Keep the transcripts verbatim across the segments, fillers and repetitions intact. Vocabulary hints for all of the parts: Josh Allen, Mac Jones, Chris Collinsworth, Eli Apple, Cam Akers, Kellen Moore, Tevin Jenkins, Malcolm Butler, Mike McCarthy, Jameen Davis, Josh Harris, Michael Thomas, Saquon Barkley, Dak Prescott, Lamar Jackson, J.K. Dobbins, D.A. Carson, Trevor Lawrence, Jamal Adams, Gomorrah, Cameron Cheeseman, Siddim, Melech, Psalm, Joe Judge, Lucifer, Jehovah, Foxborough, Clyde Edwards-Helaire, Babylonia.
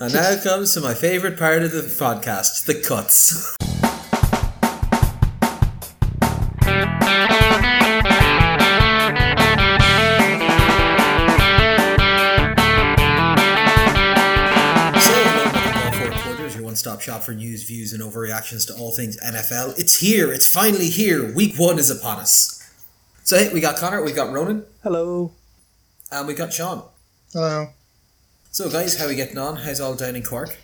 And now comes to my favourite part of the podcast, the cuts. Shop for news, views, and overreactions to all things N F L. It's here. It's finally here. Week one is upon us. So hey, we got Connor, we got Ronan. Hello. And we got Sean. Hello. So guys, how are we getting on? How's all down in Cork?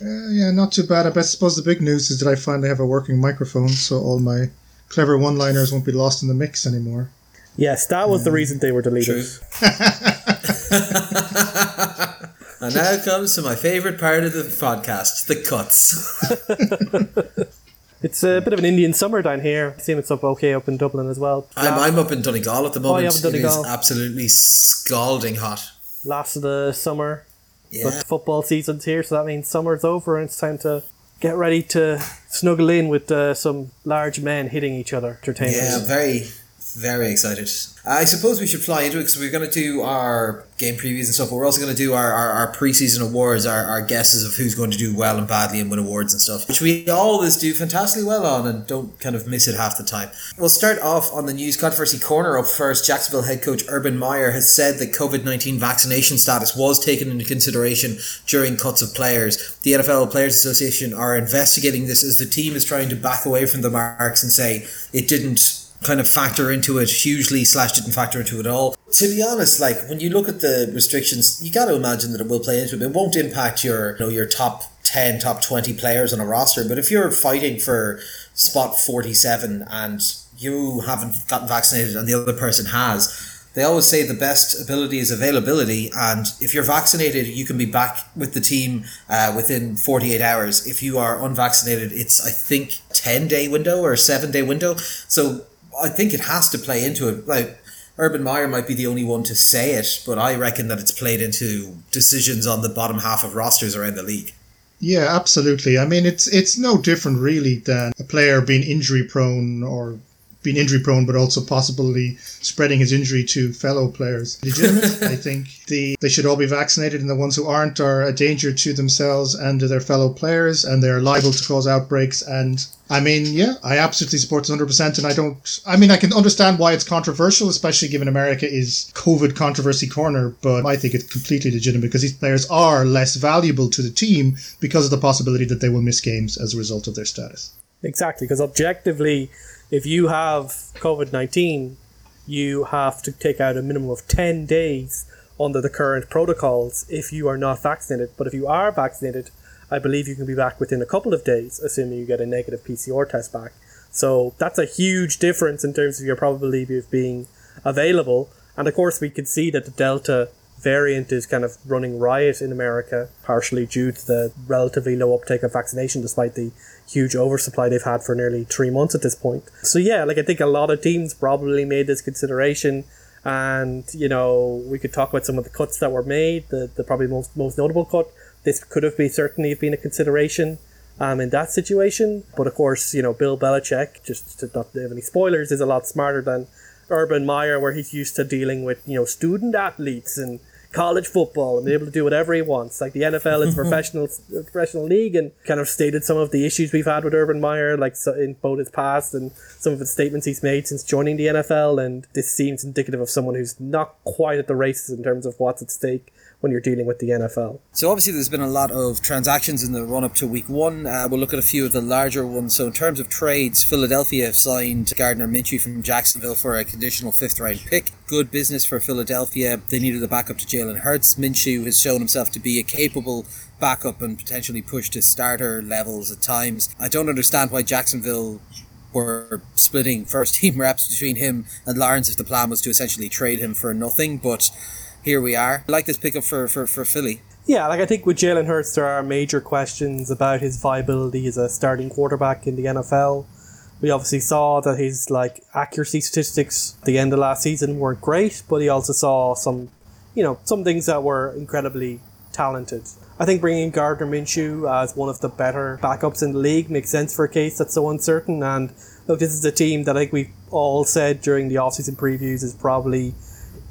Uh, yeah, not too bad. I suppose the big news is that I finally have a working microphone, so all my clever one-liners won't be lost in the mix anymore. Yes, that was um, the reason they were deleted. And now comes to my favourite part of the podcast, the cuts. It's a bit of an Indian summer down here. I assume it's up okay up in Dublin as well. I'm, I'm up in Donegal at the moment. Oh, you have Donegal. It is absolutely scalding hot. Last of the summer. Yeah. But football season's here, so that means summer's over and it's time to get ready to snuggle in with uh, some large men hitting each other. Entertainment. Yeah, very... Very excited. I suppose we should fly into it because we're going to do our game previews and stuff, but we're also going to do our, our, our preseason awards, our, our guesses of who's going to do well and badly and win awards and stuff, which we always do fantastically well on and don't kind of miss it half the time. We'll start off on the news controversy corner up first. Jacksonville head coach Urban Meyer has said that covid nineteen vaccination status was taken into consideration during cuts of players. The N F L Players Association are investigating this as the team is trying to back away from the marks and say it didn't kind of factor into it hugely slash didn't factor into it at all. To be honest, like when you look at the restrictions, you got to imagine that it will play into it. It won't impact your, you know, your top ten, top twenty players on a roster, but if you're fighting for spot forty-seven and you haven't gotten vaccinated and the other person has, they always say the best ability is availability, and if you're vaccinated, you can be back with the team uh, within forty-eight hours. If you are unvaccinated, it's I think ten-day window or seven-day window. So I think it has to play into it. Like Urban Meyer might be the only one to say it, but I reckon that it's played into decisions on the bottom half of rosters around the league. Yeah, absolutely. I mean, it's it's no different really than a player being injury prone or being injury prone, but also possibly spreading his injury to fellow players. Legitimate. I think the they should all be vaccinated, and the ones who aren't are a danger to themselves and to their fellow players, and they're liable to cause outbreaks. And I mean, yeah, I absolutely support this one hundred percent, and I don't... I mean, I can understand why it's controversial, especially given America is COVID controversy corner, but I think it's completely legitimate because these players are less valuable to the team because of the possibility that they will miss games as a result of their status. Exactly, because objectively, if you have covid nineteen, you have to take out a minimum of ten days under the current protocols if you are not vaccinated. But if you are vaccinated, I believe you can be back within a couple of days, assuming you get a negative P C R test back. So that's a huge difference in terms of your probability of being available. And of course, we can see that the Delta variant is kind of running riot in America, partially due to the relatively low uptake of vaccination, despite the huge oversupply they've had for nearly three months at this point. So yeah, like I think a lot of teams probably made this consideration. And, you know, we could talk about some of the cuts that were made, the, the probably most, most notable cut. This could have been certainly been a consideration um, in that situation. But of course, you know, Bill Belichick, just to not have any spoilers, is a lot smarter than Urban Meyer, where he's used to dealing with, you know, student athletes and college football and be able to do whatever he wants. Like the N F L is a professional, professional league, and kind of stated some of the issues we've had with Urban Meyer, like in both his past and some of the statements he's made since joining the N F L. And this seems indicative of someone who's not quite at the races in terms of what's at stake when you're dealing with the N F L. So obviously there's been a lot of transactions in the run-up to week one. Uh, we'll look at a few of the larger ones. So in terms of trades, Philadelphia have signed Gardner Minshew from Jacksonville for a conditional fifth-round pick. Good business for Philadelphia. They needed a backup to Jalen Hurts. Minshew has shown himself to be a capable backup and potentially pushed his starter levels at times. I don't understand why Jacksonville were splitting first-team reps between him and Lawrence if the plan was to essentially trade him for nothing, but here we are. I like this pickup for, for, for Philly. Yeah, like I think with Jalen Hurts, there are major questions about his viability as a starting quarterback in the N F L. We obviously saw that his like accuracy statistics at the end of last season weren't great, but he also saw some, you know, some things that were incredibly talented. I think bringing Gardner Minshew as one of the better backups in the league makes sense for a case that's so uncertain. And look, this is a team that I think we've all said during the offseason previews is probably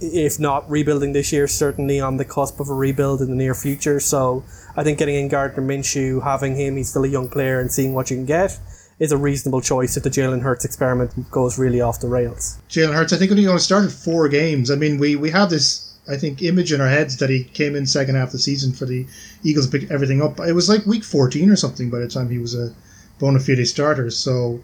if not rebuilding this year, certainly on the cusp of a rebuild in the near future. So I think getting in Gardner Minshew, having him, he's still a young player, and seeing what you can get is a reasonable choice if the Jalen Hurts experiment goes really off the rails. Jalen Hurts, I think, only started four games. I mean, we, we have this, I think, image in our heads that he came in second half of the season for the Eagles, picked everything up. It was like week fourteen or something by the time he was a bona fide starter. So,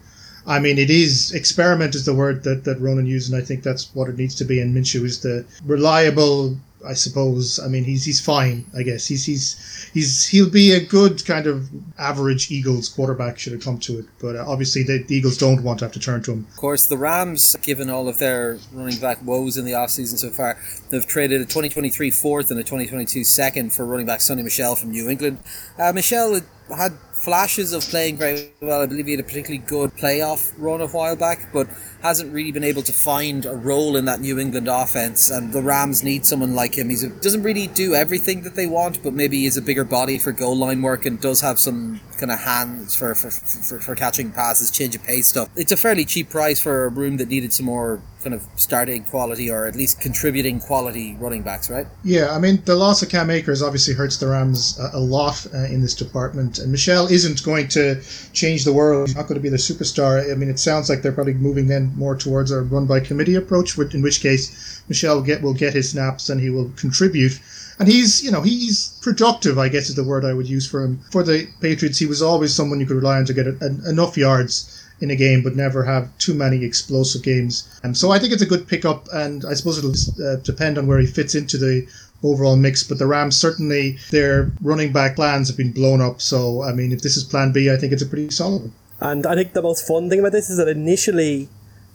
I mean, it is, experiment is the word that, that Ronan used, and I think that's what it needs to be. And Minshew is the reliable, I suppose. I mean, he's he's fine, I guess. He's he's he's he'll be a good kind of average Eagles quarterback should it come to it. But obviously, the, the Eagles don't want to have to turn to him. Of course, the Rams, given all of their running back woes in the offseason so far, they've traded a twenty twenty-three fourth and a twenty twenty-two second for running back Sony Michel from New England. Uh, Michel had flashes of playing very well. I believe he had a particularly good playoff run a while back, but hasn't really been able to find a role in that New England offense, and the Rams need someone like him. He doesn't really do everything that they want, but maybe he's a bigger body for goal line work and does have some kind of hands for, for, for, for catching passes, change of pace stuff. It's a fairly cheap price for a room that needed some more kind of starting quality, or at least contributing quality running backs, right? Yeah, I mean, the loss of Cam Akers obviously hurts the Rams a, a lot uh, in this department, and Michel isn't going to change the world. He's not going to be the superstar. I mean, it sounds like they're probably moving then more towards a run-by-committee approach, in which case Michel will get, will get his snaps and he will contribute. And he's, you know, he's productive, I guess is the word I would use for him. For the Patriots, he was always someone you could rely on to get a, a, enough yards in a game, but never have too many explosive games. And so I think it's a good pickup, and I suppose it'll uh, depend on where he fits into the overall mix. But the Rams, certainly their running back plans have been blown up. So, I mean, if this is plan B, I think it's a pretty solid one. And I think the most fun thing about this is that initially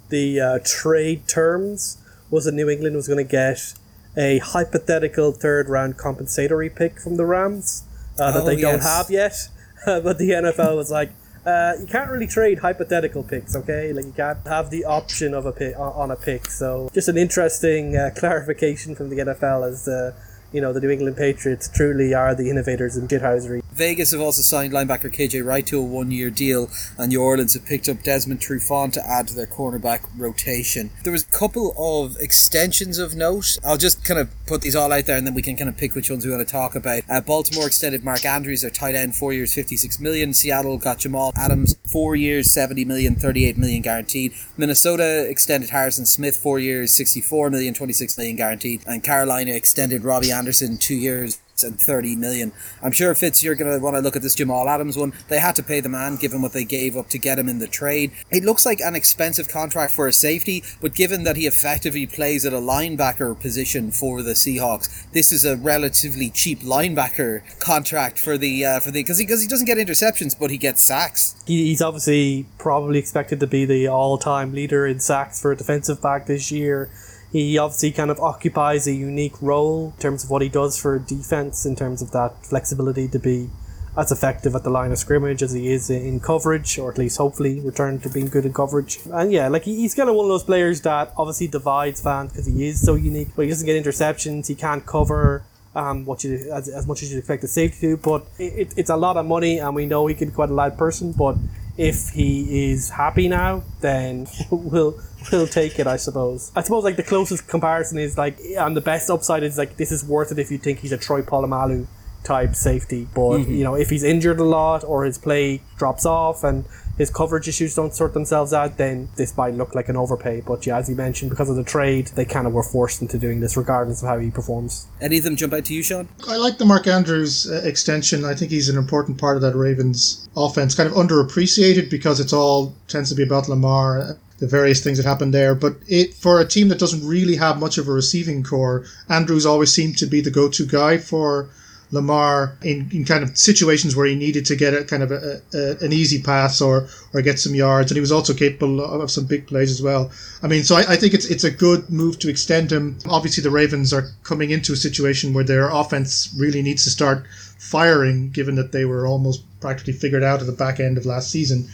the uh, trade terms was that New England was going to get a hypothetical third round compensatory pick from the Rams uh, that oh, they yes. don't have yet. But the N F L was like, Uh, you can't really trade hypothetical picks, okay? Like, you can't have the option of a pick, on a pick. So just an interesting uh, clarification from the N F L as uh, you know, the New England Patriots truly are the innovators in shithousery. Vegas have also signed linebacker K J Wright to a one-year deal, and New Orleans have picked up Desmond Trufant to add to their cornerback rotation. There was a couple of extensions of note. I'll just kind of put these all out there, and then we can kind of pick which ones we want to talk about. Uh, Baltimore extended Mark Andrews, their tight end, four years, fifty-six million dollars. Seattle got Jamal Adams, four years, seventy million dollars, thirty-eight million dollars guaranteed. Minnesota extended Harrison Smith, four years, sixty-four million dollars, twenty-six million dollars guaranteed. And Carolina extended Robbie Anderson, two years, and thirty million. I'm sure, Fitz, you're going to want to look at this Jamal Adams one. They had to pay the man given what they gave up to get him in the trade. It looks like an expensive contract for a safety, but given that he effectively plays at a linebacker position for the Seahawks, this is a relatively cheap linebacker contract for the uh, for the because he, he doesn't get interceptions, but he gets sacks. He, he's obviously probably expected to be the all-time leader in sacks for a defensive back this year. He obviously kind of occupies a unique role in terms of what he does for defense, in terms of that flexibility to be as effective at the line of scrimmage as he is in coverage, or at least hopefully return to being good in coverage. And yeah, like he's kind of one of those players that obviously divides fans because he is so unique, but he doesn't get interceptions, he can't cover um, what you as, as much as you'd expect a safety to, but it, it, it's a lot of money, and we know he can be quite a loud person, but if he is happy now, then we'll we'll take it, I suppose. I suppose like the closest comparison is like, and the best upside is like, this is worth it if you think he's a Troy Polamalu type safety. But mm-hmm. you know, if he's injured a lot or his play drops off and his coverage issues don't sort themselves out, then this might look like an overpay. But yeah, as you mentioned, because of the trade, they kind of were forced into doing this regardless of how he performs. Any of them jump out to you, Sean? I like the Mark Andrews uh, extension. I think he's an important part of that Ravens offense. Kind of underappreciated because it's all tends to be about Lamar, the various things that happened there. But it for a team that doesn't really have much of a receiving core, Andrews always seemed to be the go-to guy for Lamar in, in kind of situations where he needed to get a kind of a, a, an easy pass or or get some yards, and he was also capable of some big plays as well. I mean, so I, I think it's it's a good move to extend him. Obviously, the Ravens are coming into a situation where their offense really needs to start firing, given that they were almost practically figured out at the back end of last season.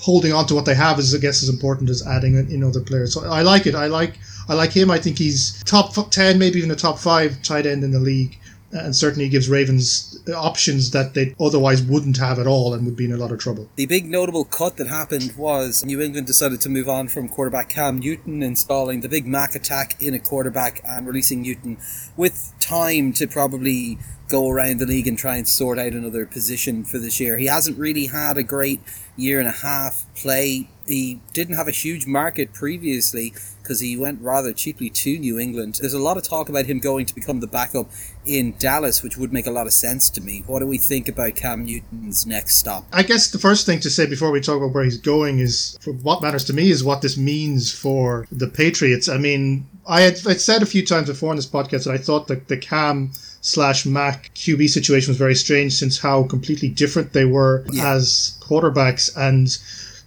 Holding on to what they have is, I guess, as important as adding in other players. So I like it. I like I like him. I think he's top ten, maybe even a top five tight end in the league and certainly gives Ravens options that they otherwise wouldn't have at all and would be in a lot of trouble. The big notable cut that happened was New England decided to move on from quarterback Cam Newton, installing the Big Mac attack in a quarterback and releasing Newton with time to probably go around the league and try and sort out another position for this year. He hasn't really had a great year and a half play. He didn't have a huge market previously because he went rather cheaply to New England. There's a lot of talk about him going to become the backup in Dallas, which would make a lot of sense to me. What do we think about Cam Newton's next stop? I guess the first thing to say before we talk about where he's going is, for what matters to me is what this means for the Patriots. I mean, I had I'd said a few times before on this podcast that I thought that the Cam slash Mac Q B situation was very strange, since how completely different they were yeah. as quarterbacks, and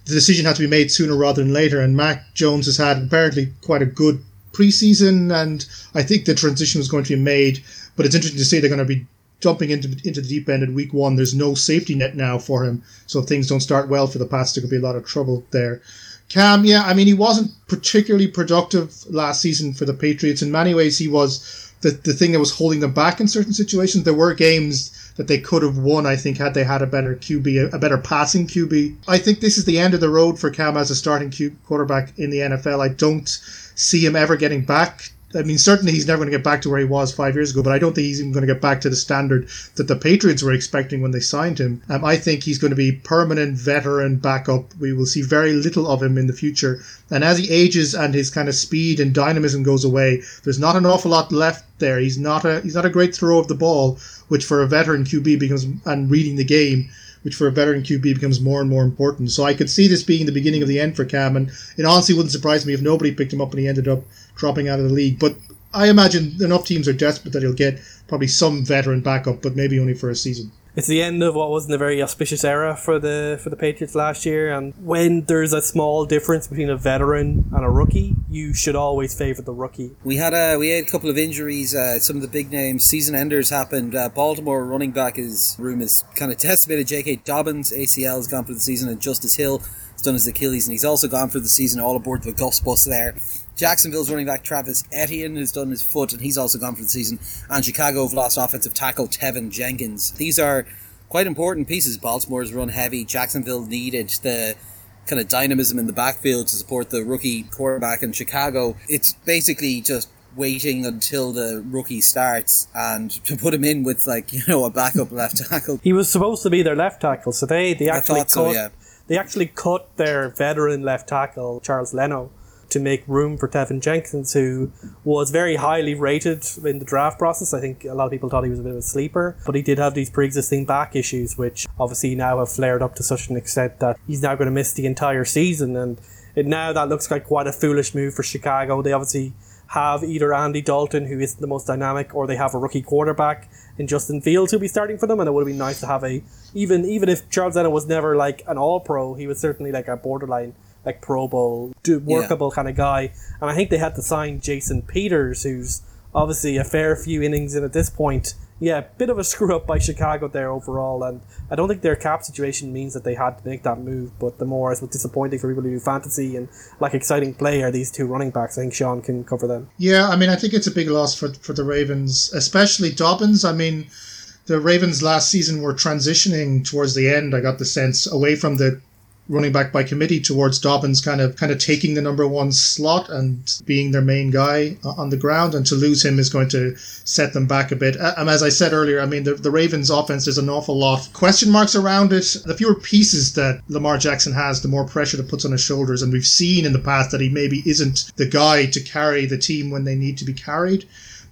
the decision had to be made sooner rather than later. And Mac Jones has had apparently quite a good preseason, and I think the transition was going to be made. But it's interesting to see they're going to be jumping into into the deep end in week one. There's no safety net now for him, so if things don't start well for the Pats, there could be a lot of trouble there. Cam, yeah, I mean, he wasn't particularly productive last season for the Patriots. In many ways, he was the, the thing that was holding them back in certain situations. There were games that they could have won, I think, had they had a better Q B, a better passing Q B. I think this is the end of the road for Cam as a starting Q- quarterback in the N F L. I don't see him ever getting back. I mean, certainly he's never going to get back to where he was five years ago, but I don't think he's even going to get back to the standard that the Patriots were expecting when they signed him. Um, I think he's going to be permanent veteran backup. We will see very little of him in the future. And as he ages and his kind of speed and dynamism goes away, there's not an awful lot left there. He's not a he's not a great thrower of the ball, which for a veteran Q B becomes, and reading the game, which for a veteran Q B becomes more and more important. So I could see this being the beginning of the end for Cam, and it honestly wouldn't surprise me if nobody picked him up and he ended up dropping out of the league. But I imagine enough teams are desperate that he'll get probably some veteran backup, but maybe only for a season. It's the end of what wasn't a very auspicious era for the for the Patriots last year, and when there's a small difference between a veteran and a rookie, you should always favour the rookie. We had a we had a couple of injuries. Uh, some of the big names, season enders happened. Uh, Baltimore running back is room is kind of decimated. J K. Dobbins A C L is gone for the season, and Justice Hill has done his Achilles, and he's also gone for the season. All aboard the Gus bus there. Jacksonville's running back Travis Etienne has done his foot, and he's also gone for the season. And Chicago have lost offensive tackle Tevin Jenkins. These are quite important pieces. Baltimore's run heavy. Jacksonville needed the kind of dynamism in the backfield to support the rookie quarterback in Chicago. It's basically just waiting until the rookie starts and to put him in with, like, you know, a backup left tackle. He was supposed to be their left tackle, so they, they actually I thought so, cut, yeah. They actually cut their veteran left tackle, Charles Leno, to make room for Tevin Jenkins, who was very highly rated in the draft process. I think a lot of people thought he was a bit of a sleeper, but he did have these pre-existing back issues, which obviously now have flared up to such an extent that he's now going to miss the entire season. And it, now that looks like quite a foolish move for Chicago. They obviously have either Andy Dalton, who isn't the most dynamic, or they have a rookie quarterback in Justin Fields who'll be starting for them, and it would have been nice to have a, even even if Charles Leno was never like an all-pro, he was certainly like a borderline like Pro Bowl, do workable yeah. kind of guy. And I think they had to sign Jason Peters, who's obviously a fair few innings in at this point. Yeah, bit of a screw-up by Chicago there overall, and I don't think their cap situation means that they had to make that move, but the more it's disappointing for people who do fantasy and like exciting play are these two running backs. I think Sean can cover them. Yeah, I mean, I think it's a big loss for, for the Ravens, especially Dobbins. I mean, the Ravens last season were transitioning towards the end, I got the sense, away from the running back by committee towards Dobbins kind of kind of taking the number one slot and being their main guy on the ground, and to lose him is going to set them back a bit. And as I said earlier, I mean, the, the Ravens offense is an awful lot of question marks around it. The fewer pieces that Lamar Jackson has, the more pressure that puts on his shoulders, and we've seen in the past that he maybe isn't the guy to carry the team when they need to be carried.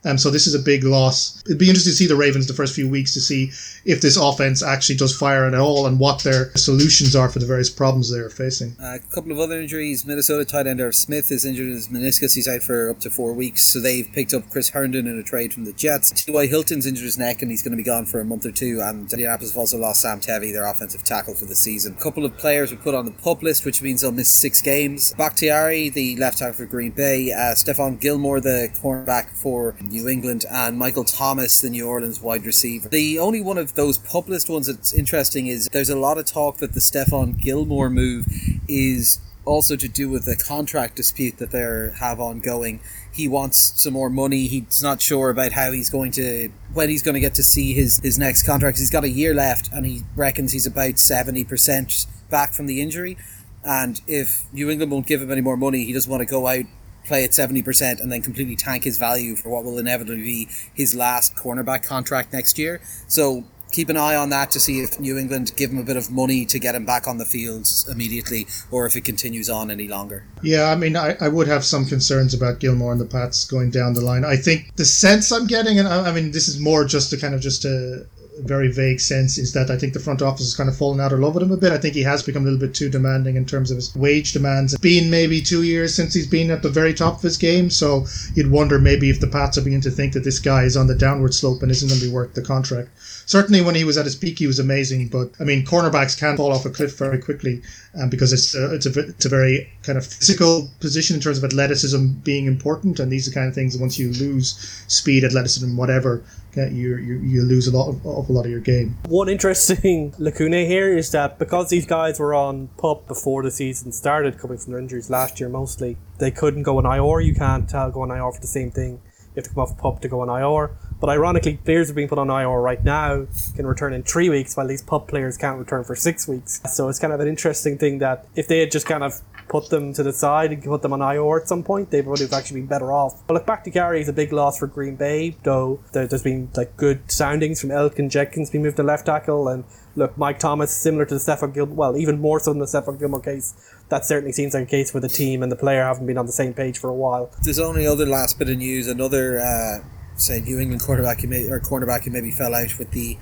Um, so this is a big loss. It'd be interesting to see the Ravens the first few weeks to see if this offense actually does fire at all and what their solutions are for the various problems they're facing. Uh, a couple of other injuries. Minnesota tight end Irv Smith is injured in his meniscus. He's out for up to four weeks. So they've picked up Chris Herndon in a trade from the Jets. T Y. Hilton's injured his neck and he's going to be gone for a month or two. And Indianapolis have also lost Sam Tevy, their offensive tackle for the season. A couple of players were put on the PUP list, which means they'll miss six games. Bakhtiari, the left tackle for Green Bay. Uh, Stephon Gilmore, the cornerback for New England, and Michael Thomas, the New Orleans wide receiver. The only one of those PUP list ones that's interesting is there's a lot of talk that the Stephon Gilmore move is also to do with the contract dispute that they have ongoing. He wants some more money. He's not sure about how he's going to, when he's going to get to see his, his next contract. He's got a year left, and he reckons he's about seventy percent back from the injury. And if New England won't give him any more money, he doesn't want to go out, play at seventy percent, and then completely tank his value for what will inevitably be his last cornerback contract next year. So keep an eye on that to see if New England give him a bit of money to get him back on the field immediately, or if it continues on any longer. Yeah, I mean, I, I would have some concerns about Gilmore and the Pats going down the line. I think the sense I'm getting, and I, I mean, this is more just a kind of just a very vague sense, is that I think the front office has kind of fallen out of love with him a bit. I think he has become a little bit too demanding in terms of his wage demands. It's been maybe two years since he's been at the very top of his game, so you'd wonder maybe if the Pats are beginning to think that this guy is on the downward slope and isn't going to be worth the contract. Certainly when he was at his peak, he was amazing, but I mean, cornerbacks can fall off a cliff very quickly, um, because it's a, it's, a, it's a very kind of physical position in terms of athleticism being important, and these are the kind of things that once you lose speed, athleticism, whatever, you, you, you lose a lot of, of a lot of your game. One interesting lacuna here is that because these guys were on P U P before the season started, coming from their injuries last year mostly, they couldn't go on I R. You can't uh, go on I R for the same thing. You have to come off P U P to go on I R. But ironically, players are being put on I R right now can return in three weeks, while these P U P players can't return for six weeks. So it's kind of an interesting thing that if they had just kind of put them to the side and put them on I R at some point, they would have actually been better off. But look, back to Gary is a big loss for Green Bay, though there's been like good soundings from Elgin Jenkins being moved to left tackle, and look, Mike Thomas, similar to the Stephon Gilmore, well, even more so than the Stephon Gilmore case, that certainly seems like a case where the team and the player haven't been on the same page for a while. There's only other last bit of news, another uh, say New England quarterback who may, or cornerback who maybe fell out with the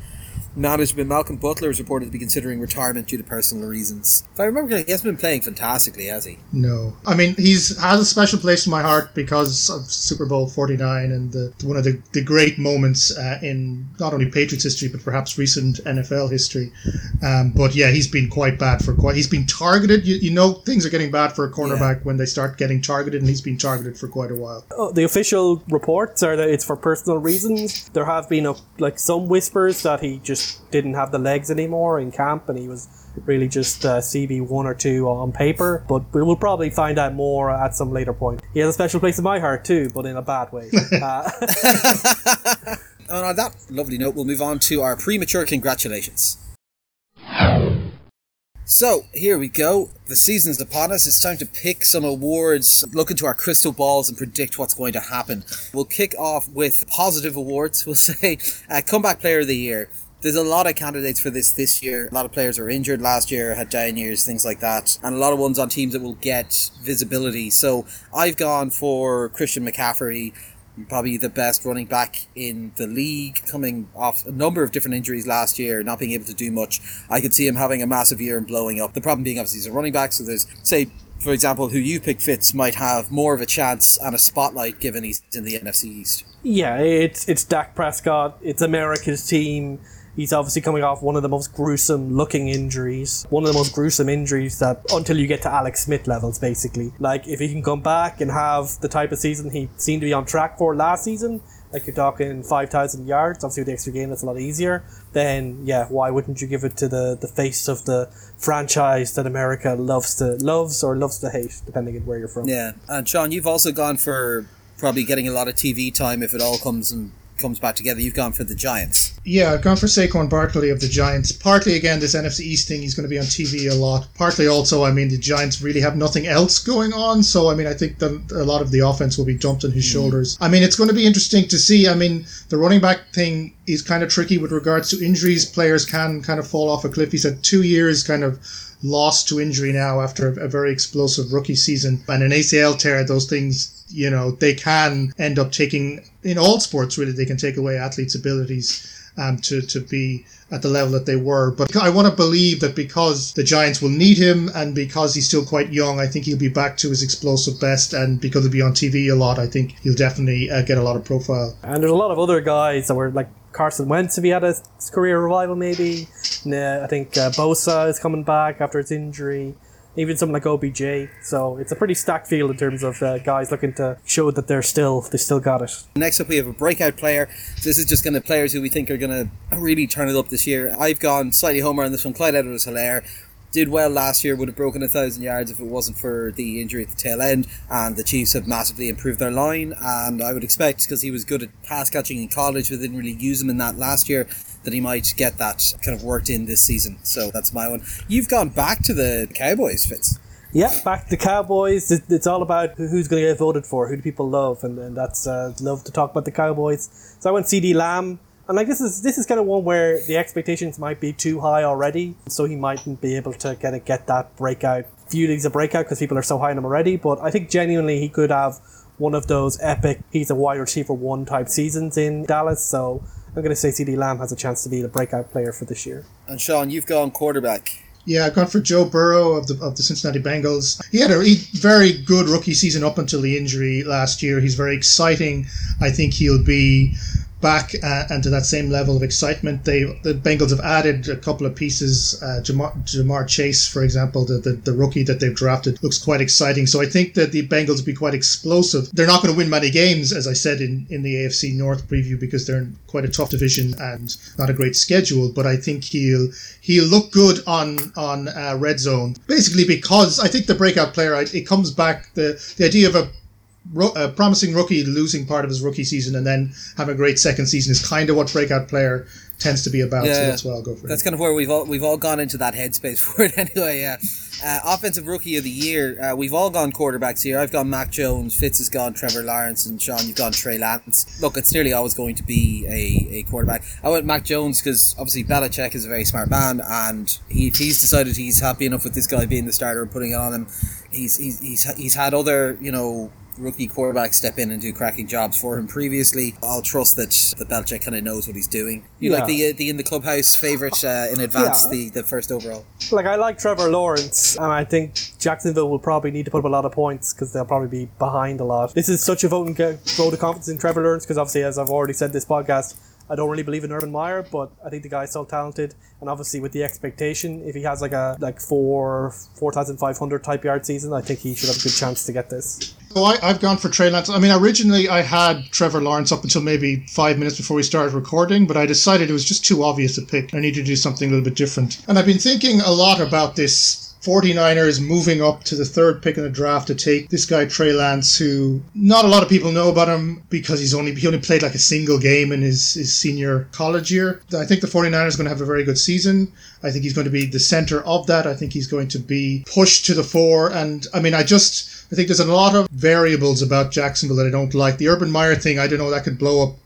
management. Malcolm Butler is reported to be considering retirement due to personal reasons. If I remember correctly, he hasn't been playing fantastically, has he? No. I mean, he's has a special place in my heart because of Super Bowl forty-nine and the, one of the, the great moments uh, in not only Patriots history, but perhaps recent N F L history. Um, but yeah, he's been quite bad for quite... He's been targeted. You, you know things are getting bad for a cornerback yeah. when they start getting targeted, and he's been targeted for quite a while. Oh, the official reports are that it's for personal reasons. There have been a, like some whispers that he just didn't have the legs anymore in camp, and he was really just uh, C B one or two on paper, but we will probably find out more at some later point. He has a special place in my heart too, but in a bad way. uh, And on that lovely note, we'll move on to our premature congratulations. So here we go. The season's upon us. It's time to pick some awards, look into our crystal balls and predict what's going to happen. We'll kick off with positive awards. We'll say uh, Comeback Player of the Year. There's a lot of candidates for this this year. A lot of players were injured last year, had down years, things like that. And a lot of ones on teams that will get visibility. So I've gone for Christian McCaffrey, probably the best running back in the league, coming off a number of different injuries last year, not being able to do much. I could see him having a massive year and blowing up. The problem being, obviously, he's a running back. So there's, say, for example, who you pick, Fitz, might have more of a chance and a spotlight given he's in the N F C East. Yeah, it's, it's Dak Prescott. It's America's team. He's obviously coming off one of the most gruesome looking injuries. One of the most gruesome injuries that until you get to Alex Smith levels, basically. Like, if he can come back and have the type of season he seemed to be on track for last season, like you're talking five thousand yards, obviously with the extra game, that's a lot easier. Then, yeah, why wouldn't you give it to the, the face of the franchise that America loves to loves or loves to hate, depending on where you're from? Yeah, and Sean, you've also gone for probably getting a lot of T V time if it all comes and comes back together. You've gone for the Giants. Yeah, I've gone for Saquon Barkley of the Giants. Partly, again, this N F C East thing, he's going to be on T V a lot. Partly also, I mean, the Giants really have nothing else going on. So, I mean, I think the, a lot of the offense will be dumped on his mm. shoulders. I mean, it's going to be interesting to see. I mean, the running back thing is kind of tricky with regards to injuries. Players can kind of fall off a cliff. He's had two years kind of lost to injury now after a very explosive rookie season. And an A C L tear, those things, you know, they can end up taking, in all sports really, they can take away athletes' abilities um, to, to be at the level that they were. But I want to believe that because the Giants will need him and because he's still quite young, I think he'll be back to his explosive best. And because he'll be on T V a lot, I think he'll definitely uh, get a lot of profile. And there's a lot of other guys that were like Carson Wentz, if he had a career revival maybe. Nah, I think uh, Bosa is coming back after his injury. Even something like O B J. So it's a pretty stacked field in terms of uh, guys looking to show that they're still, they still got it. Next up, we have a breakout player. This is just going to players who we think are going to really turn it up this year. I've gone slightly homer on this one, Clyde Edwards-Helaire. did well last year, would have broken a thousand yards if it wasn't for the injury at the tail end, and the Chiefs have massively improved their line, and I would expect, because he was good at pass catching in college, but they didn't really use him in that last year, that he might get that kind of worked in this season. So that's my one. You've gone back to the Cowboys, Fitz. Yeah, back to the Cowboys. It's all about who's going to get voted for, who do people love, and, and that's uh, love to talk about the Cowboys. So I went CeeDee Lamb, and like this is this is kind of one where the expectations might be too high already, so he mightn't be able to kind of get that breakout. Few leagues of breakout because people are so high on him already, but I think genuinely he could have one of those epic, he's a wide receiver one type seasons in Dallas, so I'm going to say CeeDee Lamb has a chance to be the breakout player for this year. And Sean, you've gone quarterback. Yeah, I've gone for Joe Burrow of the of the Cincinnati Bengals. He had a he, very good rookie season up until the injury last year. He's very exciting. I think he'll be back uh, and to that same level of excitement. They the Bengals have added a couple of pieces. Uh, Ja'Marr, Ja'Marr Chase, for example, the, the, the rookie that they've drafted, looks quite exciting. So I think that the Bengals will be quite explosive. They're not going to win many games, as I said, in, in the A F C North preview, because they're in quite a tough division and not a great schedule. But I think he'll he'll look good on, on uh, red zone, basically because I think the breakout player, it comes back, the, the idea of a a promising rookie losing part of his rookie season and then having a great second season is kind of what breakout player tends to be about. Yeah, so that's where I'll go for it. That's him. Kind of where we've all we've all gone into that headspace for it anyway. Yeah, uh, offensive rookie of the year. Uh, we've all gone quarterbacks here. I've gone Mac Jones, Fitz has gone Trevor Lawrence, and Sean, you've gone Trey Lance. Look, it's nearly always going to be a, a quarterback. I went Mac Jones because obviously Belichick is a very smart man, and he, if he's decided he's happy enough with this guy being the starter and putting it on him, he's he's he's, he's had other you know. rookie quarterbacks step in and do cracking jobs for him previously. I'll trust that the Belichick kind of knows what he's doing. You yeah. like the the in the clubhouse favourite uh, in advance, yeah. the, the first overall. Like, I like Trevor Lawrence, and I think Jacksonville will probably need to put up a lot of points because they'll probably be behind a lot. This is such a vote, and go, vote of confidence in Trevor Lawrence because obviously, as I've already said this podcast, I don't really believe in Urban Meyer, but I think the guy's so talented, and obviously with the expectation, if he has like a like four four thousand five hundred type yard season, I think he should have a good chance to get this. So I, I've gone for Trey Lance. I mean, originally I had Trevor Lawrence up until maybe five minutes before we started recording, but I decided it was just too obvious a pick. I need to do something a little bit different. And I've been thinking a lot about this. 49ers moving up to the third pick in the draft to take this guy Trey Lance, who not a lot of people know about him because he's only he only played like a single game in his, his senior college year. I think the 49ers are going to have a very good season. I think he's going to be the center of that. I think he's going to be pushed to the fore. And I mean, I just, I think there's a lot of variables about Jacksonville that I don't like. The Urban Meyer thing, I don't know, that could blow up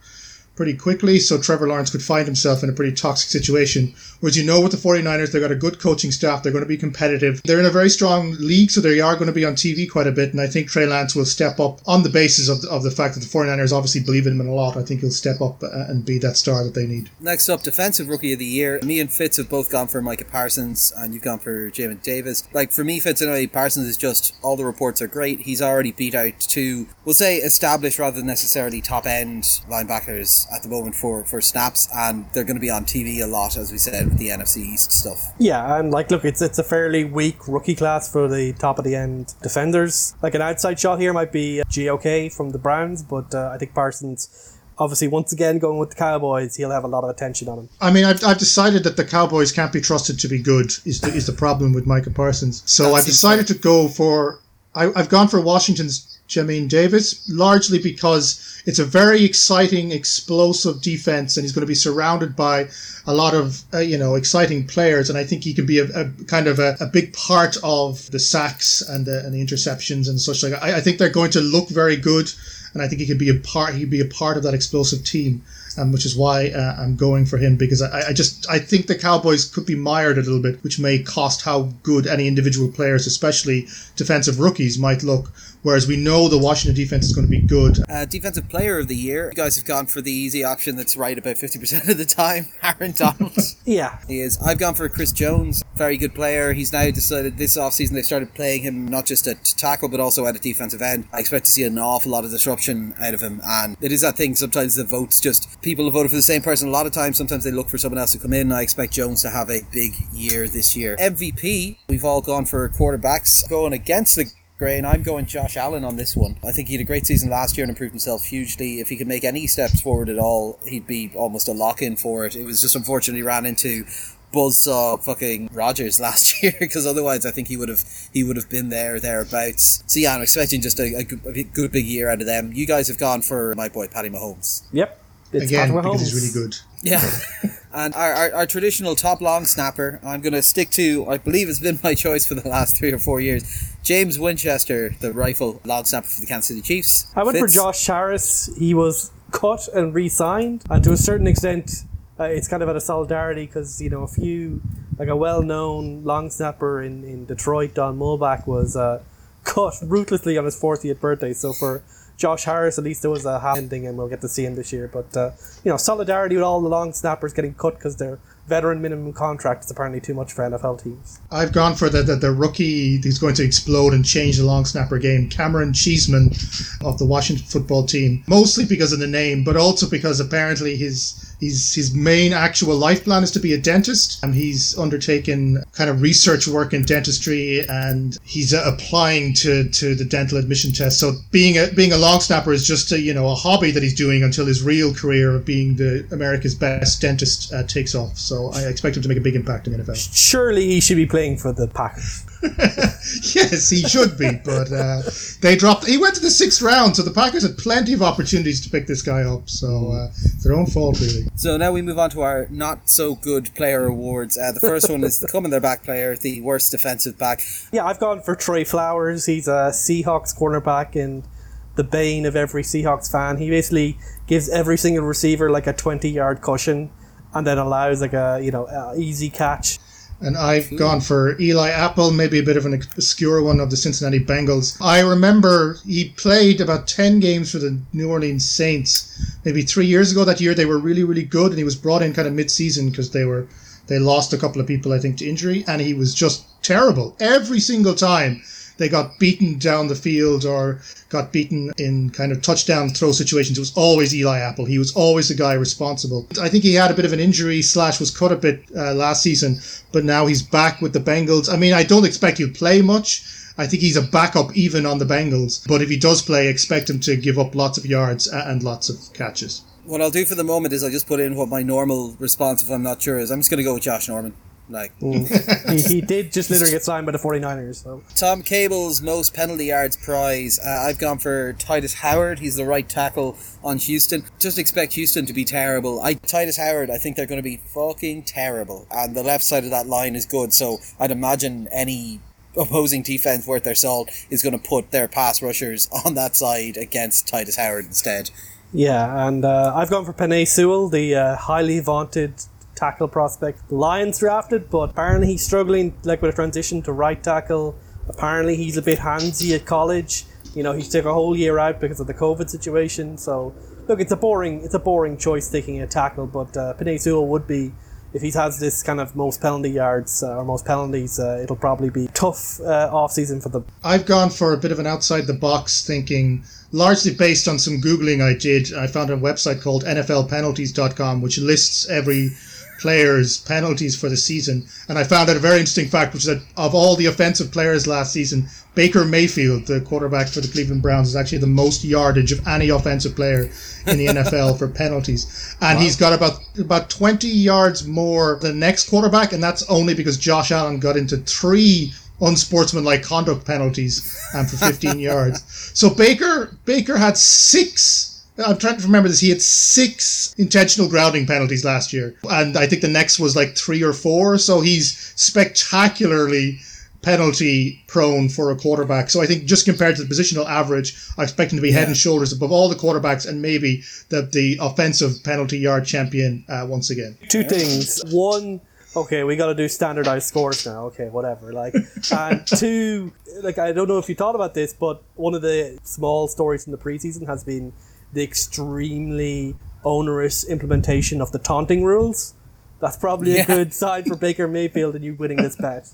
pretty quickly, so Trevor Lawrence could find himself in a pretty toxic situation. Whereas, you know, with the 49ers, they've got a good coaching staff, they're going to be competitive, they're in a very strong league, so they are going to be on T V quite a bit, and I think Trey Lance will step up on the basis of the, of the fact that the 49ers obviously believe in him a lot. I think he'll step up and be that star that they need. Next up, defensive rookie of the year. Me and Fitz have both gone for Micah Parsons, and you've gone for Jameen Davis. Like, for me, Fitz, anyway, Parsons is just, all the reports are great, he's already beat out two, we'll say established rather than necessarily top end linebackers at the moment for, for snaps, and they're going to be on T V a lot, as we said, with the N F C East stuff. Yeah, and like, look, it's it's a fairly weak rookie class for the top of the end defenders. Like, an outside shot here might be G O K from the Browns, but uh, I think Parsons, obviously, once again, going with the Cowboys, he'll have a lot of attention on him. I mean, I've, I've decided that the Cowboys can't be trusted to be good, is the, is the problem with Micah Parsons. So I've decided to go for... I, I've gone for Washington's Jameen Davis, largely because it's a very exciting, explosive defense, and he's going to be surrounded by a lot of, uh, you know, exciting players, and I think he can be a, a kind of a, a big part of the sacks and the, and the interceptions and such like. I, I think they're going to look very good, and I think he could be a part. He'd be a part of that explosive team, um, which is why uh, I'm going for him, because I, I just I think the Cowboys could be mired a little bit, which may cost how good any individual players, especially defensive rookies, might look. Whereas we know the Washington defense is going to be good. Uh, defensive player of the year. You guys have gone for the easy option that's right about fifty percent of the time, Aaron Donald. Yeah. He is. I've gone for Chris Jones. Very good player. He's now decided this offseason they started playing him not just at tackle but also at a defensive end. I expect to see an awful lot of disruption out of him. And it is that thing, sometimes the votes just, people have voted for the same person a lot of times. Sometimes they look for someone else to come in. I expect Jones to have a big year this year. M V P. We've all gone for quarterbacks. Going against the Gray, and I'm going Josh Allen on this one. I think he had a great season last year and improved himself hugely. If he could make any steps forward at all, he'd be almost a lock-in for it. It was just unfortunately ran into buzzsaw fucking Rodgers last year, because otherwise I think he would have he would have been there thereabouts. So yeah, I'm expecting just a, a, good, a good big year out of them. You guys have gone for my boy Patty Mahomes. Yep, it's again Pat Mahomes. Because he's really good. Yeah. And our, our, our traditional top long snapper, I'm going to stick to, I believe it's been my choice for the last three or four years, James Winchester, the rifle long snapper for the Kansas City Chiefs. I went Fitz. for Josh Harris. He was cut and re-signed. And to a certain extent, uh, it's kind of out of solidarity because, you know, a few, like a well-known long snapper in, in Detroit, Don Mulbach, was uh, cut ruthlessly on his fortieth birthday. So for Josh Harris, at least there was a half ending, and we'll get to see him this year. But, uh, you know, solidarity with all the long snappers getting cut because their veteran minimum contract is apparently too much for N F L teams. I've gone for the, the, the rookie who's going to explode and change the long snapper game, Cameron Cheeseman of the Washington football team, mostly because of the name, but also because apparently his... His, his main actual life plan is to be a dentist, and he's undertaken kind of research work in dentistry, and he's uh, applying to, to the dental admission test. So being a being a long snapper is just a, you know, a hobby that he's doing until his real career of being the America's best dentist uh, takes off. So I expect him to make a big impact in the N F L. Surely he should be playing for the Packers. Yes, he should be, but uh, they dropped. He went to the sixth round, so the Packers had plenty of opportunities to pick this guy up. So uh, it's their own fault, really. So now we move on to our not so good player awards. Uh, the first one is the come in their back player, the worst defensive back. Yeah, I've gone for Trey Flowers. He's a Seahawks cornerback and the bane of every Seahawks fan. He basically gives every single receiver like a twenty-yard cushion, and then allows like a you know a easy catch. And I've gone for Eli Apple, maybe a bit of an obscure one, of the Cincinnati Bengals. I remember he played about ten games for the New Orleans Saints maybe three years ago. That year they were really, really good, and he was brought in kind of mid-season because they were they lost a couple of people, I think, to injury, and he was just terrible. Every single time they got beaten down the field or got beaten in kind of touchdown throw situations, it was always Eli Apple. He was always the guy responsible. I think he had a bit of an injury slash was cut a bit uh, last season, but now he's back with the Bengals. I mean, I don't expect he'll play much. I think he's a backup even on the Bengals. But if he does play, expect him to give up lots of yards and lots of catches. What I'll do for the moment is I'll just put in what my normal response, if I'm not sure, is. I'm just going to go with Josh Norman. Like he, he did just literally get signed by the 49ers. So. Tom Cable's most penalty yards prize. Uh, I've gone for Titus Howard. He's the right tackle on Houston. Just expect Houston to be terrible. I Titus Howard, I think they're going to be fucking terrible. And the left side of that line is good, so I'd imagine any opposing defense worth their salt is going to put their pass rushers on that side against Titus Howard instead. Yeah, and uh, I've gone for Penei Sewell, the uh, highly vaunted tackle prospect the Lions drafted, but apparently he's struggling like with a transition to right tackle. Apparently he's a bit handsy at college. You know, he took a whole year out because of the COVID situation. So look, it's a boring it's a boring choice taking a tackle, but uh, Penei Sewell would be, if he has this kind of most penalty yards uh, or most penalties, uh, it'll probably be tough uh, off-season for them. I've gone for a bit of an outside-the-box thinking, largely based on some Googling I did. I found a website called N F L penalties dot com, which lists every players' penalties for the season, and I found out a very interesting fact, which is that of all the offensive players last season, Baker Mayfield, the quarterback for the Cleveland Browns, is actually the most yardage of any offensive player in the N F L for penalties, and wow. He's got about about twenty yards more than the next quarterback, and that's only because Josh Allen got into three unsportsmanlike conduct penalties and for fifteen yards. So Baker Baker had six I'm trying to remember this. He had six intentional grounding penalties last year. And I think the next was like three or four. So he's spectacularly penalty prone for a quarterback. So I think just compared to the positional average, I expect him to be yeah. head and shoulders above all the quarterbacks and maybe the, the offensive penalty yard champion uh, once again. Two things. One, okay, we got to do standardized scores now. Okay, whatever. Like, and two, like, I don't know if you thought about this, but one of the small stories in the preseason has been the extremely onerous implementation of the taunting rules. That's probably yeah. a good sign for Baker Mayfield and you winning this bet.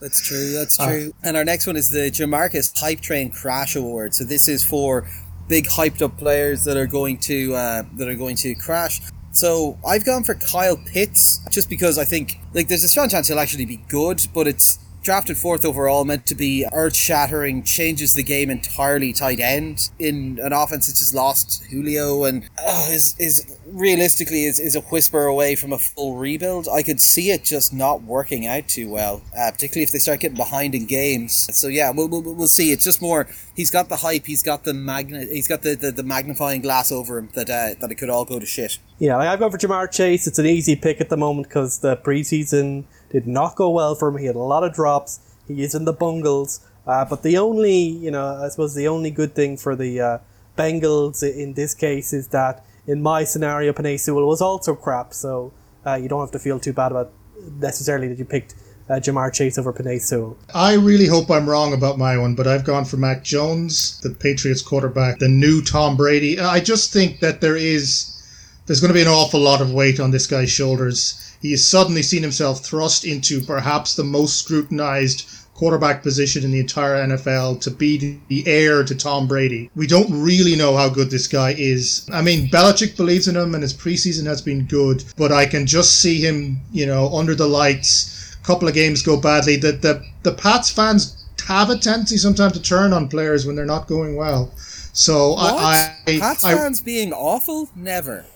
That's true, that's true. Uh, and our next one is the Jamarcus Hype Train Crash Award. So this is for big hyped up players that are going to uh, that are going to crash. So I've gone for Kyle Pitts just because I think like there's a strong chance he'll actually be good, but it's drafted fourth overall, meant to be earth-shattering, changes the game entirely tight end in an offense that's just lost Julio and oh, his, his realistically is, is a whisper away from a full rebuild. I could see it just not working out too well, uh, particularly if they start getting behind in games. So yeah, we'll, we'll, we'll see. It's just more, he's got the hype, he's got the magna, he's got the, the, the magnifying glass over him that uh, that it could all go to shit. Yeah, like I've gone for Ja'Marr Chase. It's an easy pick at the moment because the preseason did not go well for him. He had a lot of drops. He is in the bungles. Uh, but the only, you know, I suppose the only good thing for the uh, Bengals in this case is that in my scenario, Penei Sewell was also crap, so uh, you don't have to feel too bad about necessarily that you picked uh, Ja'Marr Chase over Penei Sewell. I really hope I'm wrong about my one, but I've gone for Mac Jones, the Patriots quarterback, the new Tom Brady. I just think that there is, there's going to be an awful lot of weight on this guy's shoulders. He has suddenly seen himself thrust into perhaps the most scrutinized quarterback position in the entire N F L to be the heir to Tom Brady. We don't really know how good this guy is. I mean, Belichick believes in him and his preseason has been good, but I can just see him, you know, under the lights, a couple of games go badly. The, the, the Pats fans have a tendency sometimes to turn on players when they're not going well. So what? I, I Pats I, fans I, being awful? Never.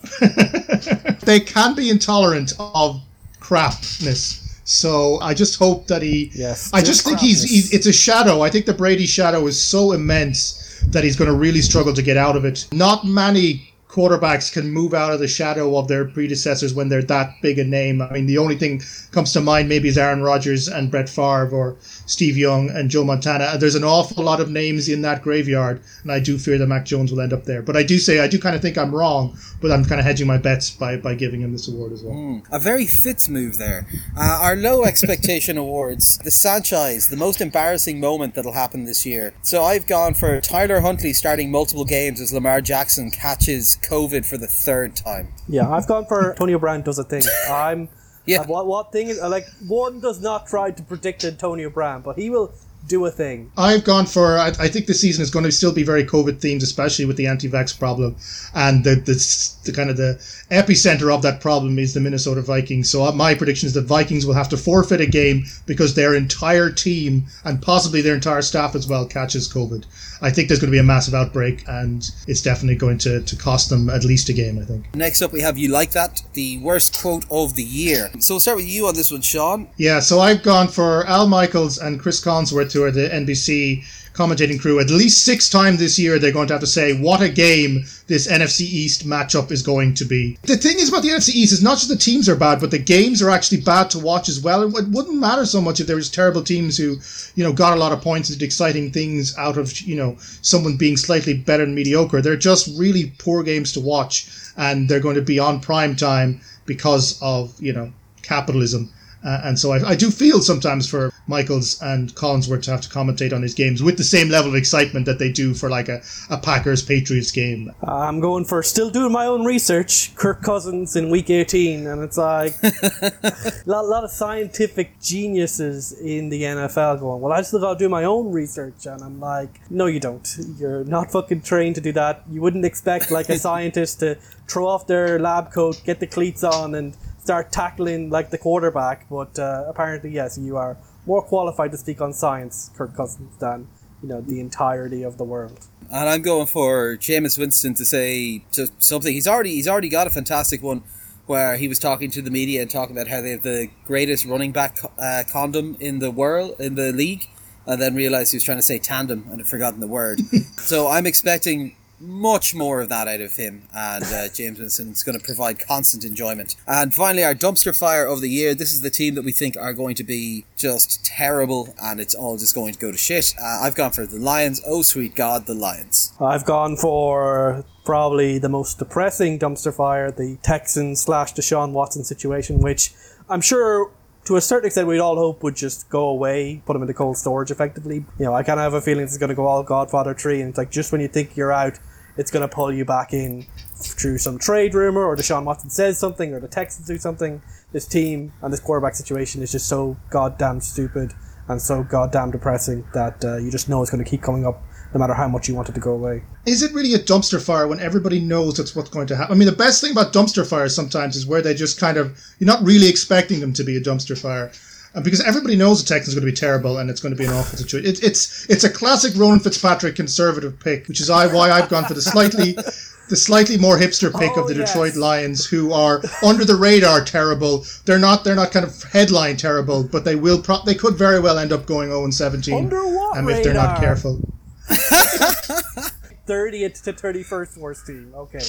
They can be intolerant of crapness. So I just hope that he... Yes, I just think he's, he's... It's a shadow. I think the Brady shadow is so immense that he's going to really struggle to get out of it. Not many quarterbacks can move out of the shadow of their predecessors when they're that big a name. I mean, the only thing comes to mind maybe is Aaron Rodgers and Brett Favre or Steve Young and Joe Montana. There's an awful lot of names in that graveyard, and I do fear that Mac Jones will end up there. But I do say, I do kind of think I'm wrong, but I'm kind of hedging my bets by, by giving him this award as well. Mm, a very Fitz move there. Uh, our low expectation awards, the Sanchez, the most embarrassing moment that'll happen this year. So I've gone for Tyler Huntley starting multiple games as Lamar Jackson catches COVID for the third time. Yeah, I've gone for Antonio Brown does a thing. I'm yeah. Uh, what what thing is like? One does not try to predict Antonio Brown, but he will do a thing. I've gone for. I, I think this season is going to still be very COVID themed, especially with the anti-vax problem, and the, the the kind of the epicenter of that problem is the Minnesota Vikings. So my prediction is the Vikings will have to forfeit a game because their entire team and possibly their entire staff as well catches COVID. I think there's going to be a massive outbreak, and it's definitely going to, to cost them at least a game, I think. Next up, we have You Like That, the worst quote of the year. So we'll start with you on this one, Sean. Yeah, so I've gone for Al Michaels and Chris Collinsworth, who are the N B C commentating crew. At least six times this year, they're going to have to say what a game this N F C East matchup is going to be. The thing is about the N F C East is not just the teams are bad, but the games are actually bad to watch as well. It wouldn't matter so much if there was terrible teams who, you know, got a lot of points and did exciting things out of, you know, someone being slightly better than mediocre. They're just really poor games to watch, and they're going to be on prime time because of, you know, capitalism. Uh, and so I, I do feel sometimes for Michaels and Collinsworth to have to commentate on his games with the same level of excitement that they do for like a, a Packers-Patriots game. I'm going for still doing my own research, Kirk Cousins in week eighteen, and it's like a lot, lot of scientific geniuses in the N F L going, well, I still got to do my own research, and I'm like, no, you don't. You're not fucking trained to do that. You wouldn't expect like a scientist to throw off their lab coat, get the cleats on, and start tackling like the quarterback, but uh, apparently yes, you are more qualified to speak on science, Kirk Cousins, than you know the entirety of the world. And I'm going for Jameis Winston to say to something. He's already he's already got a fantastic one where he was talking to the media and talking about how they have the greatest running back uh, condom in the world in the league, and then realized he was trying to say tandem and had forgotten the word. So I'm expecting much more of that out of him, and uh, James Winston's going to provide constant enjoyment. And finally, our dumpster fire of the year. This is the team that we think are going to be just terrible, and it's all just going to go to shit. Uh, I've gone for the Lions. Oh, sweet God, the Lions. I've gone for probably the most depressing dumpster fire, the Texans slash Deshaun Watson situation, which I'm sure to a certain extent we'd all hope would just go away, put him into cold storage effectively. You know, I kind of have a feeling this is going to go all Godfather three, and it's like just when you think you're out, it's going to pull you back in through some trade rumor, or Deshaun Watson says something, or the Texans do something. This team and this quarterback situation is just so goddamn stupid and so goddamn depressing that uh, you just know it's going to keep coming up no matter how much you want it to go away. Is it really a dumpster fire when everybody knows that's what's going to happen? I mean, the best thing about dumpster fires sometimes is where they just kind of, you're not really expecting them to be a dumpster fire. And because everybody knows the Texans are going to be terrible and it's going to be an awful situation. It, it's it's a classic Ronan Fitzpatrick conservative pick, which is why I've gone for the slightly the slightly more hipster pick oh, of the yes. Detroit Lions, who are under the radar terrible. They're not they're not kind of headline terrible, but they will pro- they could very well end up going oh and seventeen under what um, if radar? They're not careful. thirtieth to thirty-first worst team. Okay.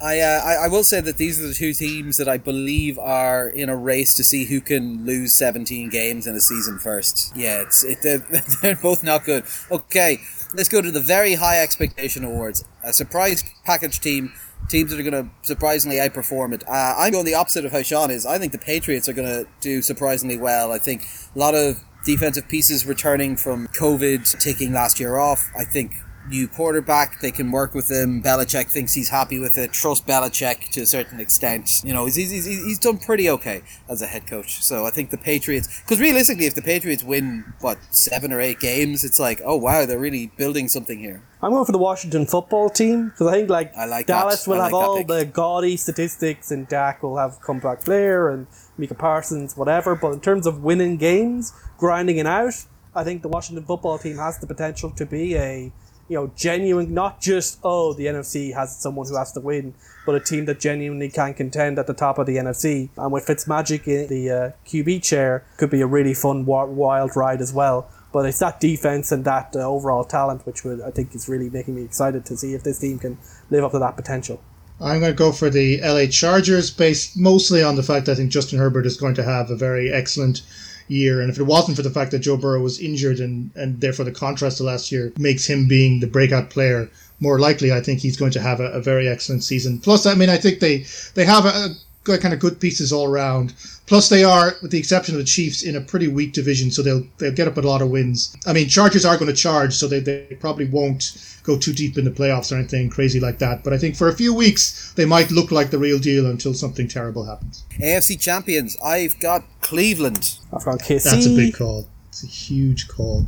I, uh, I I will say that these are the two teams that I believe are in a race to see who can lose seventeen games in a season first. Yeah, it's it they're, they're both not good. Okay, let's go to the very high expectation awards. A surprise package team, teams that are going to surprisingly outperform it. Uh, I'm going the opposite of how Sean is. I think the Patriots are going to do surprisingly well. I think a lot of defensive pieces returning from COVID, taking last year off. I think... new quarterback, they can work with him. Belichick thinks he's happy with it. Trust Belichick to a certain extent. You know, he's he's he's done pretty okay as a head coach. So I think the Patriots, because realistically, if the Patriots win what seven or eight games, it's like, oh wow, they're really building something here. I'm going for the Washington football team because I think like, I like Dallas that. will I have like all the gaudy statistics, and Dak will have comeback flair and Micah Parsons, whatever. But in terms of winning games, grinding it out, I think the Washington football team has the potential to be a You know, genuine, not just, oh, the N F C has someone who has to win, but a team that genuinely can contend at the top of the N F C. And with Fitzmagic in the uh, Q B chair, could be a really fun, wild ride as well. But it's that defense and that uh, overall talent, which would, I think is really making me excited to see if this team can live up to that potential. I'm going to go for the L A Chargers, based mostly on the fact that I think Justin Herbert is going to have a very excellent year, and if it wasn't for the fact that Joe Burrow was injured and, and therefore the contrast to last year makes him being the breakout player more likely, I think he's going to have a, a very excellent season. Plus, I mean, I think they, they have a, a good, kind of good pieces all around. Plus, they are, with the exception of the Chiefs, in a pretty weak division, so they'll they'll get up a lot of wins. I mean, Chargers are going to charge, so they, they probably won't go too deep in the playoffs or anything crazy like that. But I think for a few weeks, they might look like the real deal until something terrible happens. A F C champions, I've got Cleveland. I've got K C. That's a big call. It's a huge call.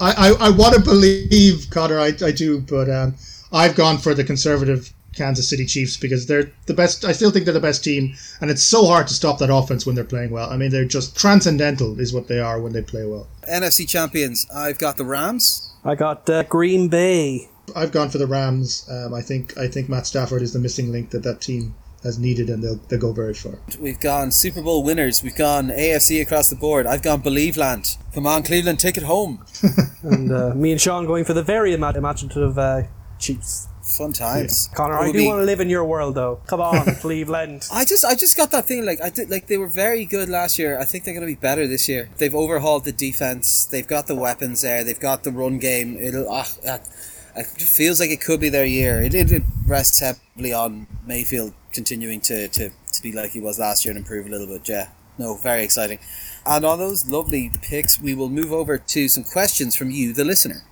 I, I, I want to believe, Connor, I, I do, but um, I've gone for the conservative Kansas City Chiefs because they're the best. I still think they're the best team, and it's so hard to stop that offense when they're playing well. I mean, they're just transcendental is what they are when they play well. N F C champions, I've got the Rams. I got uh, Green Bay. I've gone for the Rams. Um, I think I think Matt Stafford is the missing link that that team has needed, and they'll, they'll go very far. We've gone Super Bowl winners. We've gone A F C across the board. I've gone Believeland. Come on, Cleveland, take it home. and uh, me and Sean going for the very ima- imaginative uh, Chiefs. Fun times, yeah. Connor. I do want to live in your world, though. Come on, Cleveland. I just, I just got that thing. Like, I did, like they were very good last year. I think they're going to be better this year. They've overhauled the defense. They've got the weapons there. They've got the run game. It'll, ah, uh, it feels like it could be their year. It, it, it rests heavily on Mayfield continuing to, to, to be like he was last year and improve a little bit. Yeah, no, very exciting. And on those lovely picks, we will move over to some questions from you, the listener.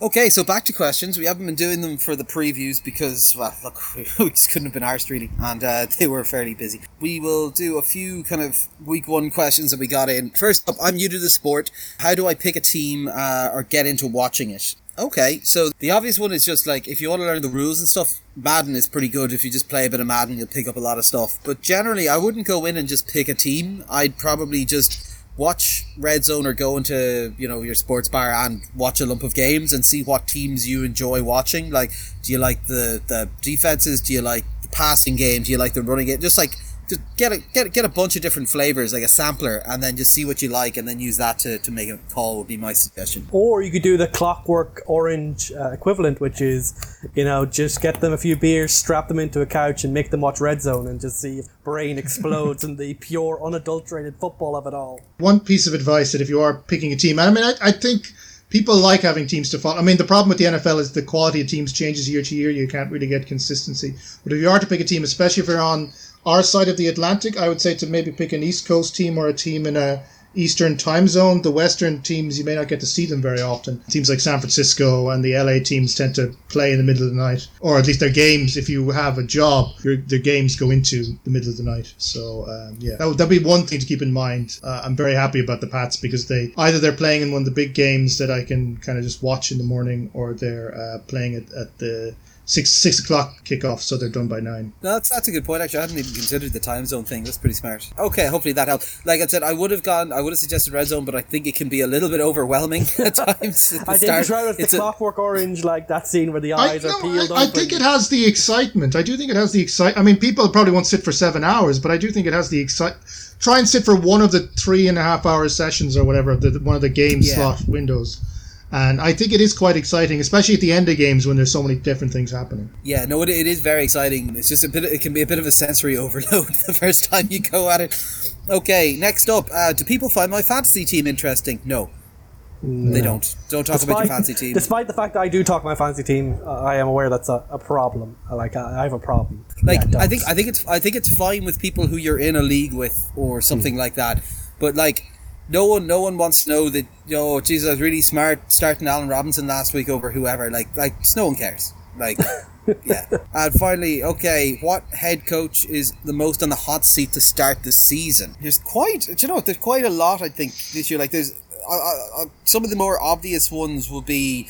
Okay, so back to questions. We haven't been doing them for the previews because, well, look, we just couldn't have been arsed, really, and uh, they were fairly busy. We will do a few kind of week one questions that we got in. First up, I'm new to the sport. How do I pick a team uh, or get into watching it? Okay, so the obvious one is just like, if you want to learn the rules and stuff, Madden is pretty good. If you just play a bit of Madden, you'll pick up a lot of stuff. But generally, I wouldn't go in and just pick a team. I'd probably just watch Red Zone or go into, you know, your sports bar and watch a lump of games and see what teams you enjoy watching. Like, do you like the, the defenses? Do you like the passing game? Do you like the running game? Just like, just get a, get, get a bunch of different flavors, like a sampler, and then just see what you like and then use that to, to make a call would be my suggestion. Or you could do the Clockwork Orange uh, equivalent, which is, you know, just get them a few beers, strap them into a couch and make them watch Red Zone and just see if brain explodes in the pure, unadulterated football of it all. One piece of advice that if you are picking a team, and I mean, I, I think people like having teams to follow. I mean, the problem with the N F L is the quality of teams changes year to year. You can't really get consistency. But if you are to pick a team, especially if you're on our side of the Atlantic, I would say to maybe pick an East Coast team or a team in a Eastern time zone. The Western teams, you may not get to see them very often. Teams like San Francisco and the L A teams tend to play in the middle of the night, or at least their games, if you have a job, your, their games go into the middle of the night. So um, yeah, that would that'd be one thing to keep in mind. Uh, I'm very happy about the Pats because they either they're playing in one of the big games that I can kind of just watch in the morning, or they're uh, playing at, at the six six o'clock kickoff, so they're done by nine. No, that's that's a good point. Actually, I hadn't even considered the time zone thing. That's pretty smart. Okay, hopefully that helped. Like I said, I would have gone. I would have suggested red zone, but I think it can be a little bit overwhelming at times. At the I start. Think it's, it's the a, Clockwork Orange, like that scene where the eyes I, are no, peeled. I, I think it has the excitement. I do think it has the excitement. I mean, people probably won't sit for seven hours, but I do think it has the excitement. Try and sit for one of the three and a half hour sessions or whatever, the, one of the game yeah. slot windows. And I think it is quite exciting, especially at the end of games when there's so many different things happening. Yeah, no, it, it is very exciting. It's just a bit, it can be a bit of a sensory overload the first time you go at it. Okay, next up, uh, do people find my fantasy team interesting? No. No. They don't. Don't talk despite, about your fantasy team. Despite the fact that I do talk about my fantasy team, uh, I am aware that's a, a problem. Like I, I have a problem. Like yeah, I think I think it's I think it's fine with people who you're in a league with or something mm. like that. But like no one no one wants to know that. Oh, geez, I was really smart starting Allen Robinson last week over whoever. Like like just no one cares. Like yeah. And finally, okay, what head coach is the most on the hot seat to start this season? There's quite you know there's quite a lot I think this year. Like there's. I, I, I, some of the more obvious ones would be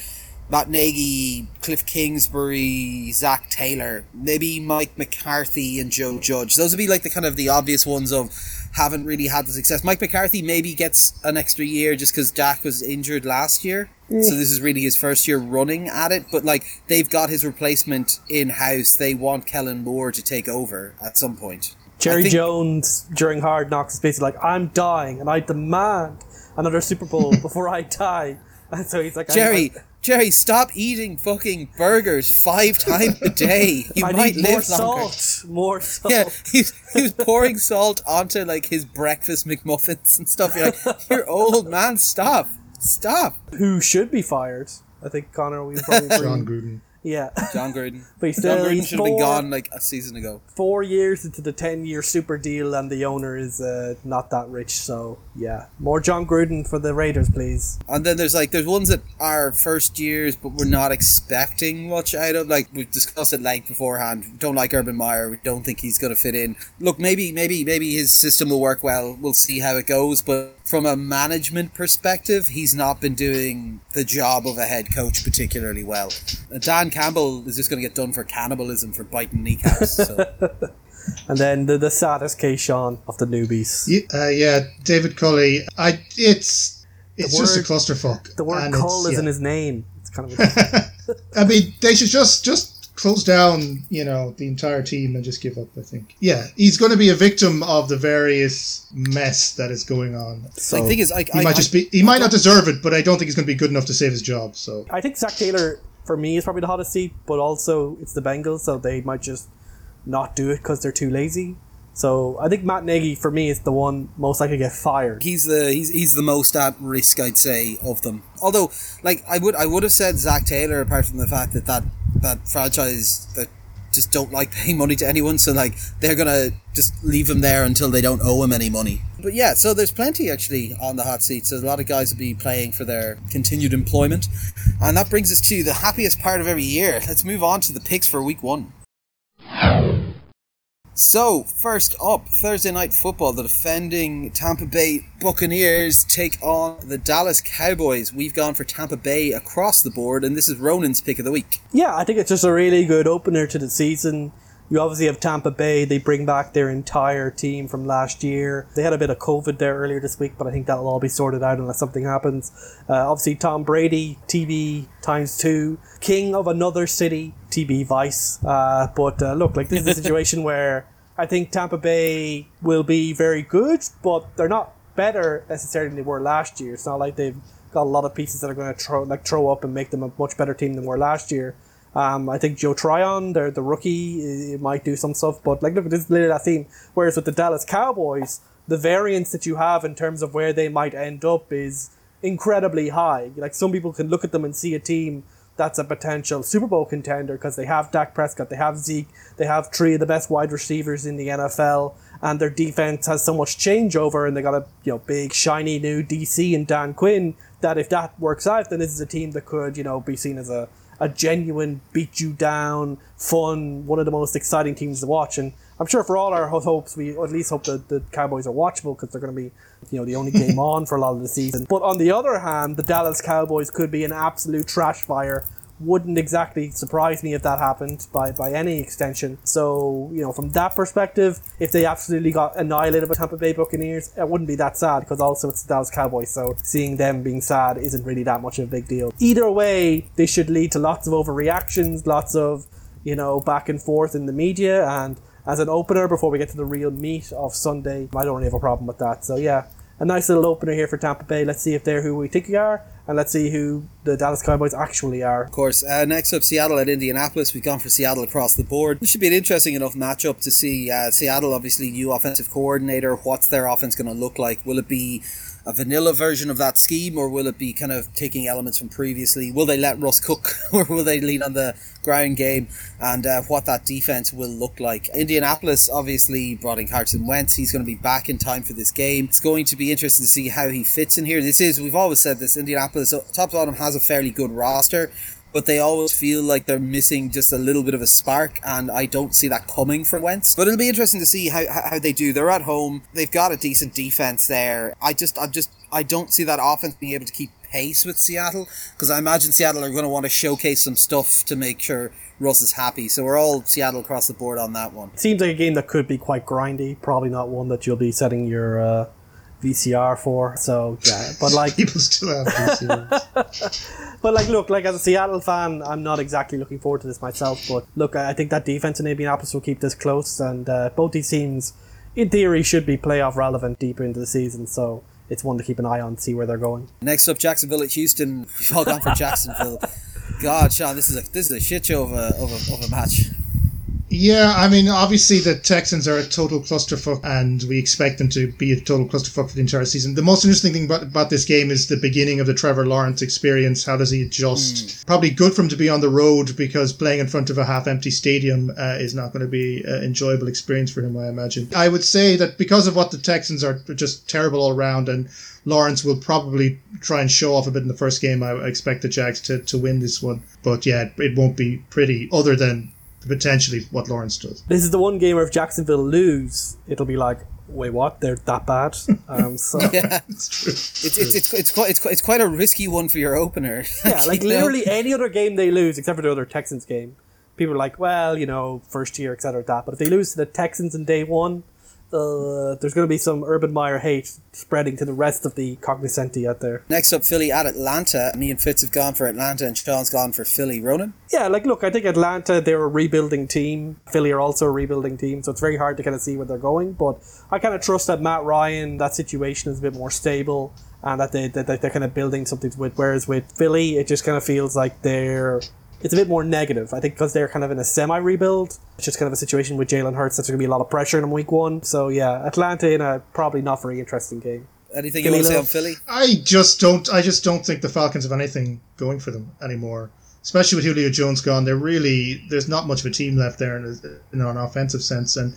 Matt Nagy, Cliff Kingsbury, Zach Taylor, maybe Mike McCarthy and Joe Judge. Those would be like the kind of the obvious ones of haven't really had the success. Mike McCarthy maybe gets an extra year just because Dak was injured last year. Mm. So this is really his first year running at it. But like they've got his replacement in-house. They want Kellen Moore to take over at some point. Jerry think, Jones during Hard Knocks is basically like, I'm dying and I demand another Super Bowl before I die. And so he's like, Jerry, I'm, I'm, Jerry, stop eating fucking burgers five times a day. You I might need live more salt, longer. More salt. Yeah, he, he was pouring salt onto like his breakfast McMuffins and stuff. You're like, you're old man, stop, stop. Who should be fired? I think Connor. We probably Jon Gruden. Yeah, Jon Gruden. But still, Jon Gruden should have been gone like a season ago. Four years into the ten-year super deal, and the owner is uh, not that rich. So yeah, more Jon Gruden for the Raiders, please. And then there's like there's ones that are first years, but we're not expecting much out of. Like we've discussed at length beforehand. We don't like Urban Meyer. We don't think he's going to fit in. Look, maybe, maybe, maybe his system will work well. We'll see how it goes. But from a management perspective, he's not been doing the job of a head coach particularly well. Dan Campbell is just going to get done for cannibalism for biting kneecaps. So. And then the, the saddest case, Sean, of the newbies. Yeah, uh, yeah David Culley. I it's it's the just word, a clusterfuck. The word "cull" is yeah. in his name. It's kind of. A I mean, they should just just close down, you know, the entire team and just give up. I think. Yeah, he's going to be a victim of the various mess that is going on. So the thing is, I, he I, might I, just be. He I, might not deserve it, but I don't think he's going to be good enough to save his job. So I think Zach Taylor. For me, it's probably the hottest seat, but also it's the Bengals, so they might just not do it because they're too lazy. So I think Matt Nagy, for me, is the one most likely to get fired. He's the he's he's the most at risk, I'd say, of them. Although, like I would I would have said Zach Taylor, apart from the fact that that, that franchise that just don't like paying money to anyone, so like they're gonna just leave him there until they don't owe him any money. But yeah, so there's plenty actually on the hot seat. So a lot of guys will be playing for their continued employment. And that brings us to the happiest part of every year. Let's move on to the picks for week one. So, first up, Thursday Night Football, the defending Tampa Bay Buccaneers take on the Dallas Cowboys. We've gone for Tampa Bay across the board, and this is Ronan's pick of the week. Yeah, I think it's just a really good opener to the season. You obviously have Tampa Bay. They bring back their entire team from last year. They had a bit of COVID there earlier this week, but I think that'll all be sorted out unless something happens. Uh, obviously, Tom Brady, T B times two, king of another city, T B vice. Uh, but uh, look, like this is a situation where I think Tampa Bay will be very good, but they're not better necessarily than they were last year. It's not like they've got a lot of pieces that are going to throw like throw up and make them a much better team than they were last year. Um, I think Joe Tryon, the the rookie, might do some stuff, but like look at this little team. Whereas with the Dallas Cowboys, the variance that you have in terms of where they might end up is incredibly high. Like some people can look at them and see a team that's a potential Super Bowl contender because they have Dak Prescott, they have Zeke, they have three of the best wide receivers in the N F L, and their defense has so much changeover, and they got a you know big shiny new D C and Dan Quinn that if that works out, then this is a team that could you know be seen as a a genuine, beat-you-down, fun, one of the most exciting teams to watch. And I'm sure for all our hopes, we at least hope that the Cowboys are watchable because they're going to be you know, the only game on for a lot of the season. But on the other hand, the Dallas Cowboys could be an absolute trash fire wouldn't exactly surprise me if that happened by, by any extension. So, you know, from that perspective, if they absolutely got annihilated by Tampa Bay Buccaneers, it wouldn't be that sad, because also it's the Dallas Cowboys, so seeing them being sad isn't really that much of a big deal. Either way, they should lead to lots of overreactions, lots of, you know, back and forth in the media. And as an opener, before we get to the real meat of Sunday, I don't really have a problem with that. So yeah, a nice little opener here for Tampa Bay. Let's see if they're who we think they are, and let's see who the Dallas Cowboys actually are. Of course. Uh, next up, Seattle at Indianapolis. We've gone for Seattle across the board. This should be an interesting enough matchup to see. Uh, Seattle, obviously, new offensive coordinator. What's their offense going to look like? Will it be a vanilla version of that scheme, or will it be kind of taking elements from previously? Will they let Russ cook, or will they lean on the ground game, and uh, what that defense will look like? Indianapolis obviously brought in Carson Wentz. He's going to be back in time for this game. It's going to be interesting to see how he fits in here. This is, we've always said this, Indianapolis top to bottom has a fairly good roster, but they always feel like they're missing just a little bit of a spark, and I don't see that coming from Wentz. But it'll be interesting to see how how they do. They're at home. They've got a decent defense there. I just, I just, I don't see that offense being able to keep pace with Seattle, because I imagine Seattle are going to want to showcase some stuff to make sure Russ is happy. So we're all Seattle across the board on that one. Seems like a game that could be quite grindy. Probably not one that you'll be setting your Uh V C R for, so yeah, but like people still have V C Rs. But like, look, like as a Seattle fan, I'm not exactly looking forward to this myself, but look, I think that defense in Indianapolis will keep this close, and uh, both these teams in theory should be playoff relevant deeper into the season, so it's one to keep an eye on, see where they're going. Next up, Jacksonville at Houston. We've all gone for Jacksonville. God, Sean, this is a this is a shit show of a of a, of a match. Yeah, I mean, obviously the Texans are a total clusterfuck, and we expect them to be a total clusterfuck for the entire season. The most interesting thing about, about this game is the beginning of the Trevor Lawrence experience. How does he adjust? Mm. Probably good for him to be on the road, because playing in front of a half-empty stadium uh, is not going to be an enjoyable experience for him, I imagine. I would say that because of what the Texans are, just terrible all around, and Lawrence will probably try and show off a bit in the first game, I expect the Jags to, to win this one. But yeah, it won't be pretty, other than potentially what Lawrence does. This is the one game where if Jacksonville lose, it'll be like, wait, what? They're that bad? Um, so yeah, it's true. It's it's it's, it's, it's, quite, it's quite it's quite a risky one for your opener. Yeah, like literally any other game they lose, except for the other Texans game, people are like, well, you know, first year, et cetera. That, but if they lose to the Texans in day one, Uh, there's going to be some Urban Meyer hate spreading to the rest of the cognoscenti out there. Next up, Philly at Atlanta. Me and Fitz have gone for Atlanta, and Sean's gone for Philly. Ronan? Yeah, like, look, I think Atlanta, they're a rebuilding team. Philly are also a rebuilding team, so it's very hard to kind of see where they're going. But I kind of trust that Matt Ryan, that situation is a bit more stable, and that, they, that they're kind of building something with. Whereas with Philly, it just kind of feels like they're... it's a bit more negative, I think, because they're kind of in a semi-rebuild. It's just kind of a situation with Jalen Hurts that's going to be a lot of pressure in week one. So, yeah, Atlanta in a probably not very interesting game. Anything Philly you want to say on Philly? I just don't I just don't think the Falcons have anything going for them anymore. Especially with Julio Jones gone, they're really there's not much of a team left there in, in an offensive sense. And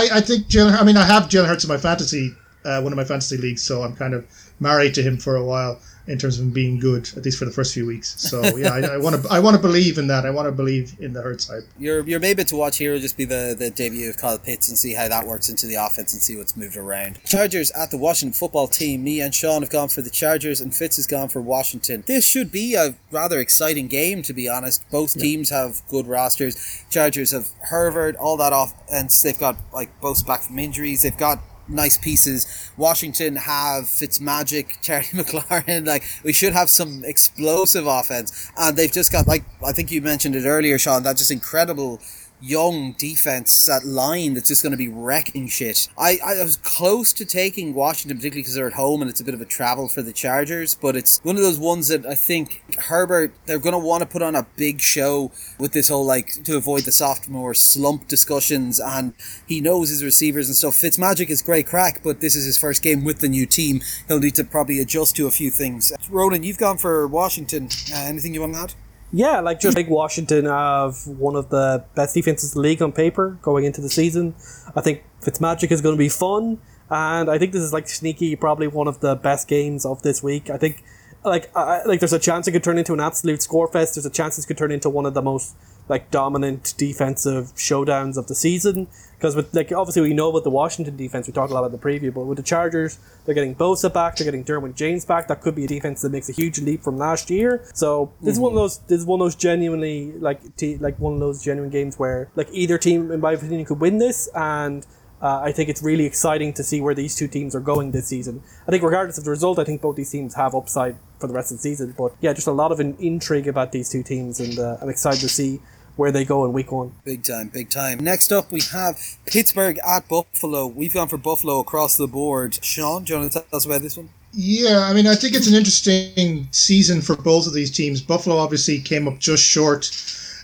I, I think Jalen, I mean, I have Jalen Hurts in my fantasy, uh, one of my fantasy leagues, so I'm kind of married to him for a while, in terms of him being good, at least for the first few weeks. So yeah, I want to I want to believe in that. I want to believe in the Hurts hype. Your your maybe to watch here will just be the, the debut of Kyle Pitts, and see how that works into the offense and see what's moved around. Chargers at the Washington football team. Me and Sean have gone for the Chargers, and Fitz has gone for Washington. This should be a rather exciting game, to be honest. Both yeah. teams have good rosters. Chargers have Herbert, all that offense. They've got like both back from injuries. They've got nice pieces. Washington have Fitzmagic, Terry McLaurin. Like, we should have some explosive offense, and they've just got, like, I think you mentioned it earlier, Sean, that just incredible young defense, that line that's just going to be wrecking shit. I, I was close to taking Washington, particularly because they're at home and it's a bit of a travel for the Chargers, but it's one of those ones that I think Herbert, they're going to want to put on a big show with this whole, like, to avoid the sophomore slump discussions, and he knows his receivers and stuff. Fitzmagic is great crack, but this is his first game with the new team. He'll need to probably adjust to a few things. Ronan, you've gone for Washington. Uh, anything you want to add? Yeah, like, just think Washington have one of the best defenses in the league on paper going into the season. I think Fitzmagic is going to be fun, and I think this is, like, sneaky, probably one of the best games of this week. I think like I, like there's a chance it could turn into an absolute score fest. There's a chance this could turn into one of the most like dominant defensive showdowns of the season. Because with like obviously we know about the Washington defense. We talked a lot about the preview, but with the Chargers, they're getting Bosa back, they're getting Derwin James back. That could be a defense that makes a huge leap from last year. So this mm-hmm. is one of those. This is one of those genuinely like te- like one of those genuine games where like either team, in my opinion, could win this. And uh, I think it's really exciting to see where these two teams are going this season. I think regardless of the result, I think both these teams have upside for the rest of the season. But yeah, just a lot of an intrigue about these two teams, and uh, I'm excited to see where they go in week one. Big time, big time. Next up, we have Pittsburgh at Buffalo. We've gone for Buffalo across the board. Sean, do you want to tell us about this one? Yeah, I mean, I think it's an interesting season for both of these teams. Buffalo obviously came up just short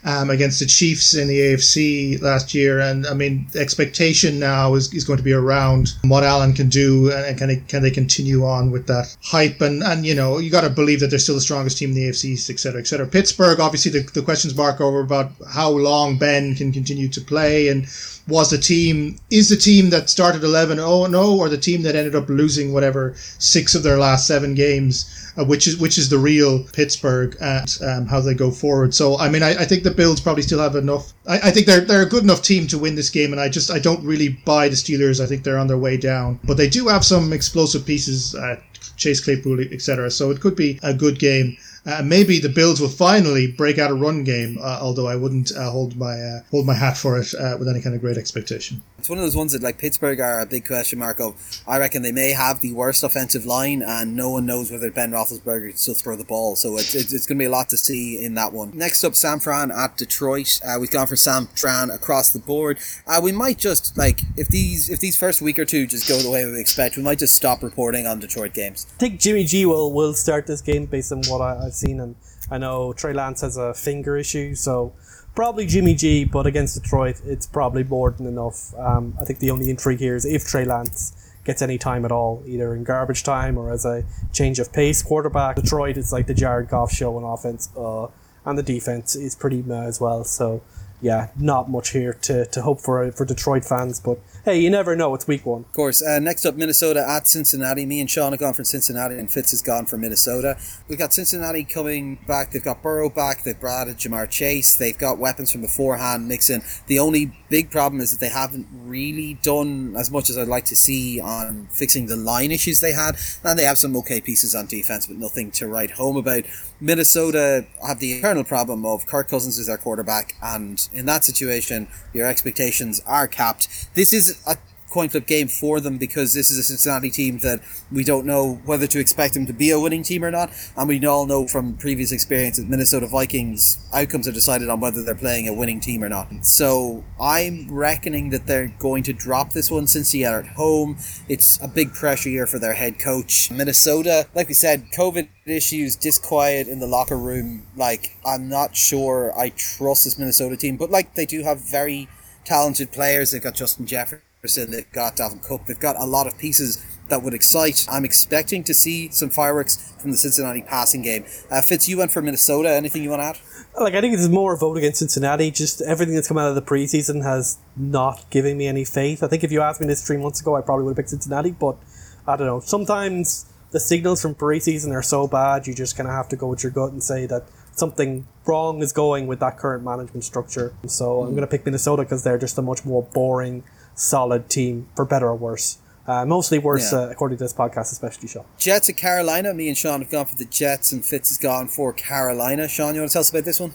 um, against the Chiefs in the A F C last year. And, I mean, the expectation now is, is going to be around what Allen can do and can they, can they continue on with that hype. And, and you know, you got to believe that they're still the strongest team in the A F C, et cetera, et cetera. Pittsburgh, obviously, the, the questions mark over about how long Ben can continue to play and was the team, is the team that started eleven oh and oh or the team that ended up losing whatever six of their last seven games, uh, which is which is the real Pittsburgh and um, how they go forward. So, I mean, I, I think the Bills probably still have enough. I, I think they're they're a good enough team to win this game, and I just I don't really buy the Steelers. I think they're on their way down, but they do have some explosive pieces, uh, Chase Claypool, et cetera. So it could be a good game. Uh, maybe the Bills will finally break out a run game, uh, although I wouldn't uh, hold my uh, hold my hat for it uh, with any kind of great expectation. It's one of those ones that like Pittsburgh are a big question mark of. I reckon they may have the worst offensive line, and no one knows whether Ben Roethlisberger can still throw the ball. So it's it's, it's going to be a lot to see in that one. Next up, San Fran at Detroit. Uh, we've gone for San Fran across the board. Uh, we might just like if these if these first week or two just go the way we expect, we might just stop reporting on Detroit games. I think Jimmy G will will start this game based on what I. I seen, and I know Trey Lance has a finger issue, so probably Jimmy G, but against Detroit it's probably more than enough. um, I think the only intrigue here is if Trey Lance gets any time at all, either in garbage time or as a change of pace quarterback. Detroit is like the Jared Goff show on offense, uh, and the defense is pretty meh as well, so yeah, not much here to, to hope for for Detroit fans, but hey, you never know. It's week one. Of course. Uh, next up, Minnesota at Cincinnati. Me and Sean have gone for Cincinnati, and Fitz has gone for Minnesota. We've got Cincinnati coming back. They've got Burrow back. They've added Ja'Marr Chase. They've got weapons from beforehand mixing. The only big problem is that they haven't really done as much as I'd like to see on fixing the line issues they had. And they have some okay pieces on defense, but nothing to write home about. Minnesota have the internal problem of Kirk Cousins is their quarterback, and in that situation, your expectations are capped. This is a coin flip game for them because this is a Cincinnati team that we don't know whether to expect them to be a winning team or not, and we all know from previous experience that Minnesota Vikings outcomes are decided on whether they're playing a winning team or not. So I'm reckoning that they're going to drop this one since they are at home. It's a big pressure year for their head coach. Minnesota, like we said, COVID issues, disquiet in the locker room. Like, I'm not sure I trust this Minnesota team, but like they do have very talented players. They've got Justin Jefferson, they've got Dalvin Cook, they've got a lot of pieces that would excite. I'm expecting to see some fireworks from the Cincinnati passing game. Uh, Fitz, you went for Minnesota. Anything you want to add? Like, I think it's more a vote against Cincinnati. Just everything that's come out of the preseason has not given me any faith. I think if you asked me this three months ago, I probably would have picked Cincinnati, but I don't know. Sometimes the signals from preseason are so bad, you just kind of have to go with your gut and say that something wrong is going with that current management structure. So I'm going to pick Minnesota because they're just a much more boring, solid team, for better or worse. Uh, mostly worse, yeah. uh, according to this podcast, especially Sean. Jets at Carolina. Me and Sean have gone for the Jets, and Fitz has gone for Carolina. Sean, you want to tell us about this one?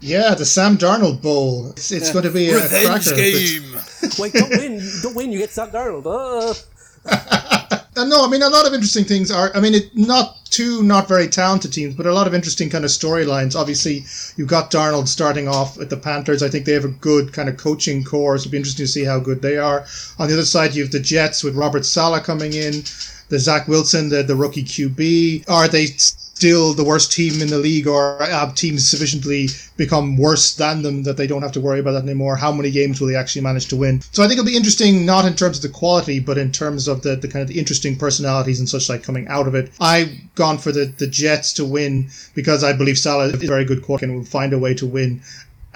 Yeah, the Sam Darnold Bowl. It's, it's yeah. going to be a revenge cracker game. Wait, don't win. Don't win. You get Sam Darnold. Uh. No, I mean, a lot of interesting things are, I mean, it, not two not very talented teams, but a lot of interesting kind of storylines. Obviously, you've got Darnold starting off at the Panthers. I think they have a good kind of coaching core, so it'll be interesting to see how good they are. On the other side, you have the Jets with Robert Saleh coming in, the Zach Wilson, the, the rookie Q B. Are they still the worst team in the league, or have teams sufficiently become worse than them that they don't have to worry about that anymore? How many games will they actually manage to win? So I think it'll be interesting, not in terms of the quality, but in terms of the, the kind of the interesting personalities and such like coming out of it. I've gone for the, the Jets to win because I believe Salah is a very good quarterback and will find a way to win.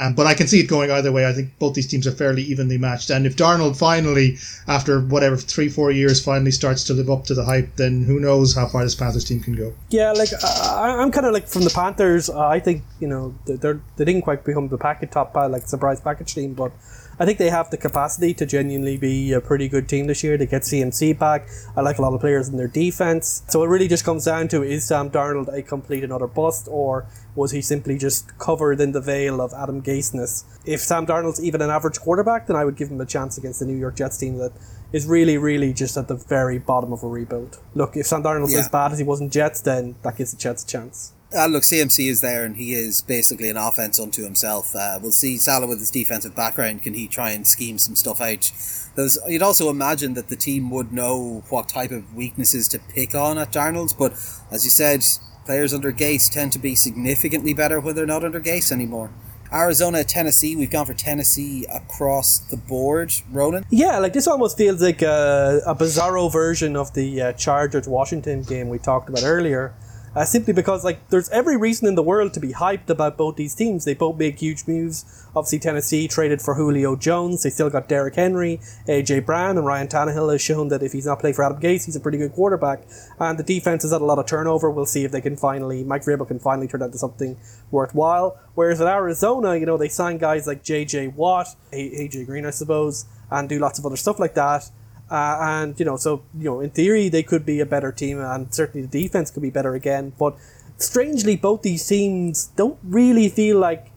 Um, but I can see it going either way. I think both these teams are fairly evenly matched. And if Darnold finally, after whatever, three, four years, finally starts to live up to the hype, then who knows how far this Panthers team can go. Yeah, like, uh, I'm kind of like, from the Panthers, uh, I think, you know, they're, they didn't quite become the packet top, like, surprise package team, but I think they have the capacity to genuinely be a pretty good team this year. They get C M C back. I like a lot of players in their defense. So it really just comes down to, is Sam Darnold a complete another bust, or was he simply just covered in the veil of Adam Gaseness? If Sam Darnold's even an average quarterback, then I would give him a chance against the New York Jets team that is really, really just at the very bottom of a rebuild. Look, if Sam Darnold's yeah. as bad as he was in Jets, then that gives the Jets a chance. Uh, look, C M C is there, and he is basically an offense unto himself. Uh, we'll see Salah with his defensive background. Can he try and scheme some stuff out? There's, you'd also imagine that the team would know what type of weaknesses to pick on at Darnold's, but as you said, players under Gase tend to be significantly better when they're not under Gase anymore. Arizona, Tennessee. We've gone for Tennessee across the board, Ronan. Yeah, like this almost feels like a, a bizarro version of the uh, Chargers-Washington game we talked about earlier. Uh, simply because, like, there's every reason in the world to be hyped about both these teams. They both make huge moves. Obviously, Tennessee traded for Julio Jones. They still got Derrick Henry, A J Brown, and Ryan Tannehill has shown that if he's not playing for Adam Gase, he's a pretty good quarterback. And the defense has had a lot of turnover. We'll see if they can finally, Mike Vrabel can finally turn that into something worthwhile. Whereas in Arizona, you know, they signed guys like J J Watt, A J Green, I suppose, and do lots of other stuff like that. Uh, and, you know, so, you know, in theory, they could be a better team, and certainly the defense could be better again. But strangely, both these teams don't really feel like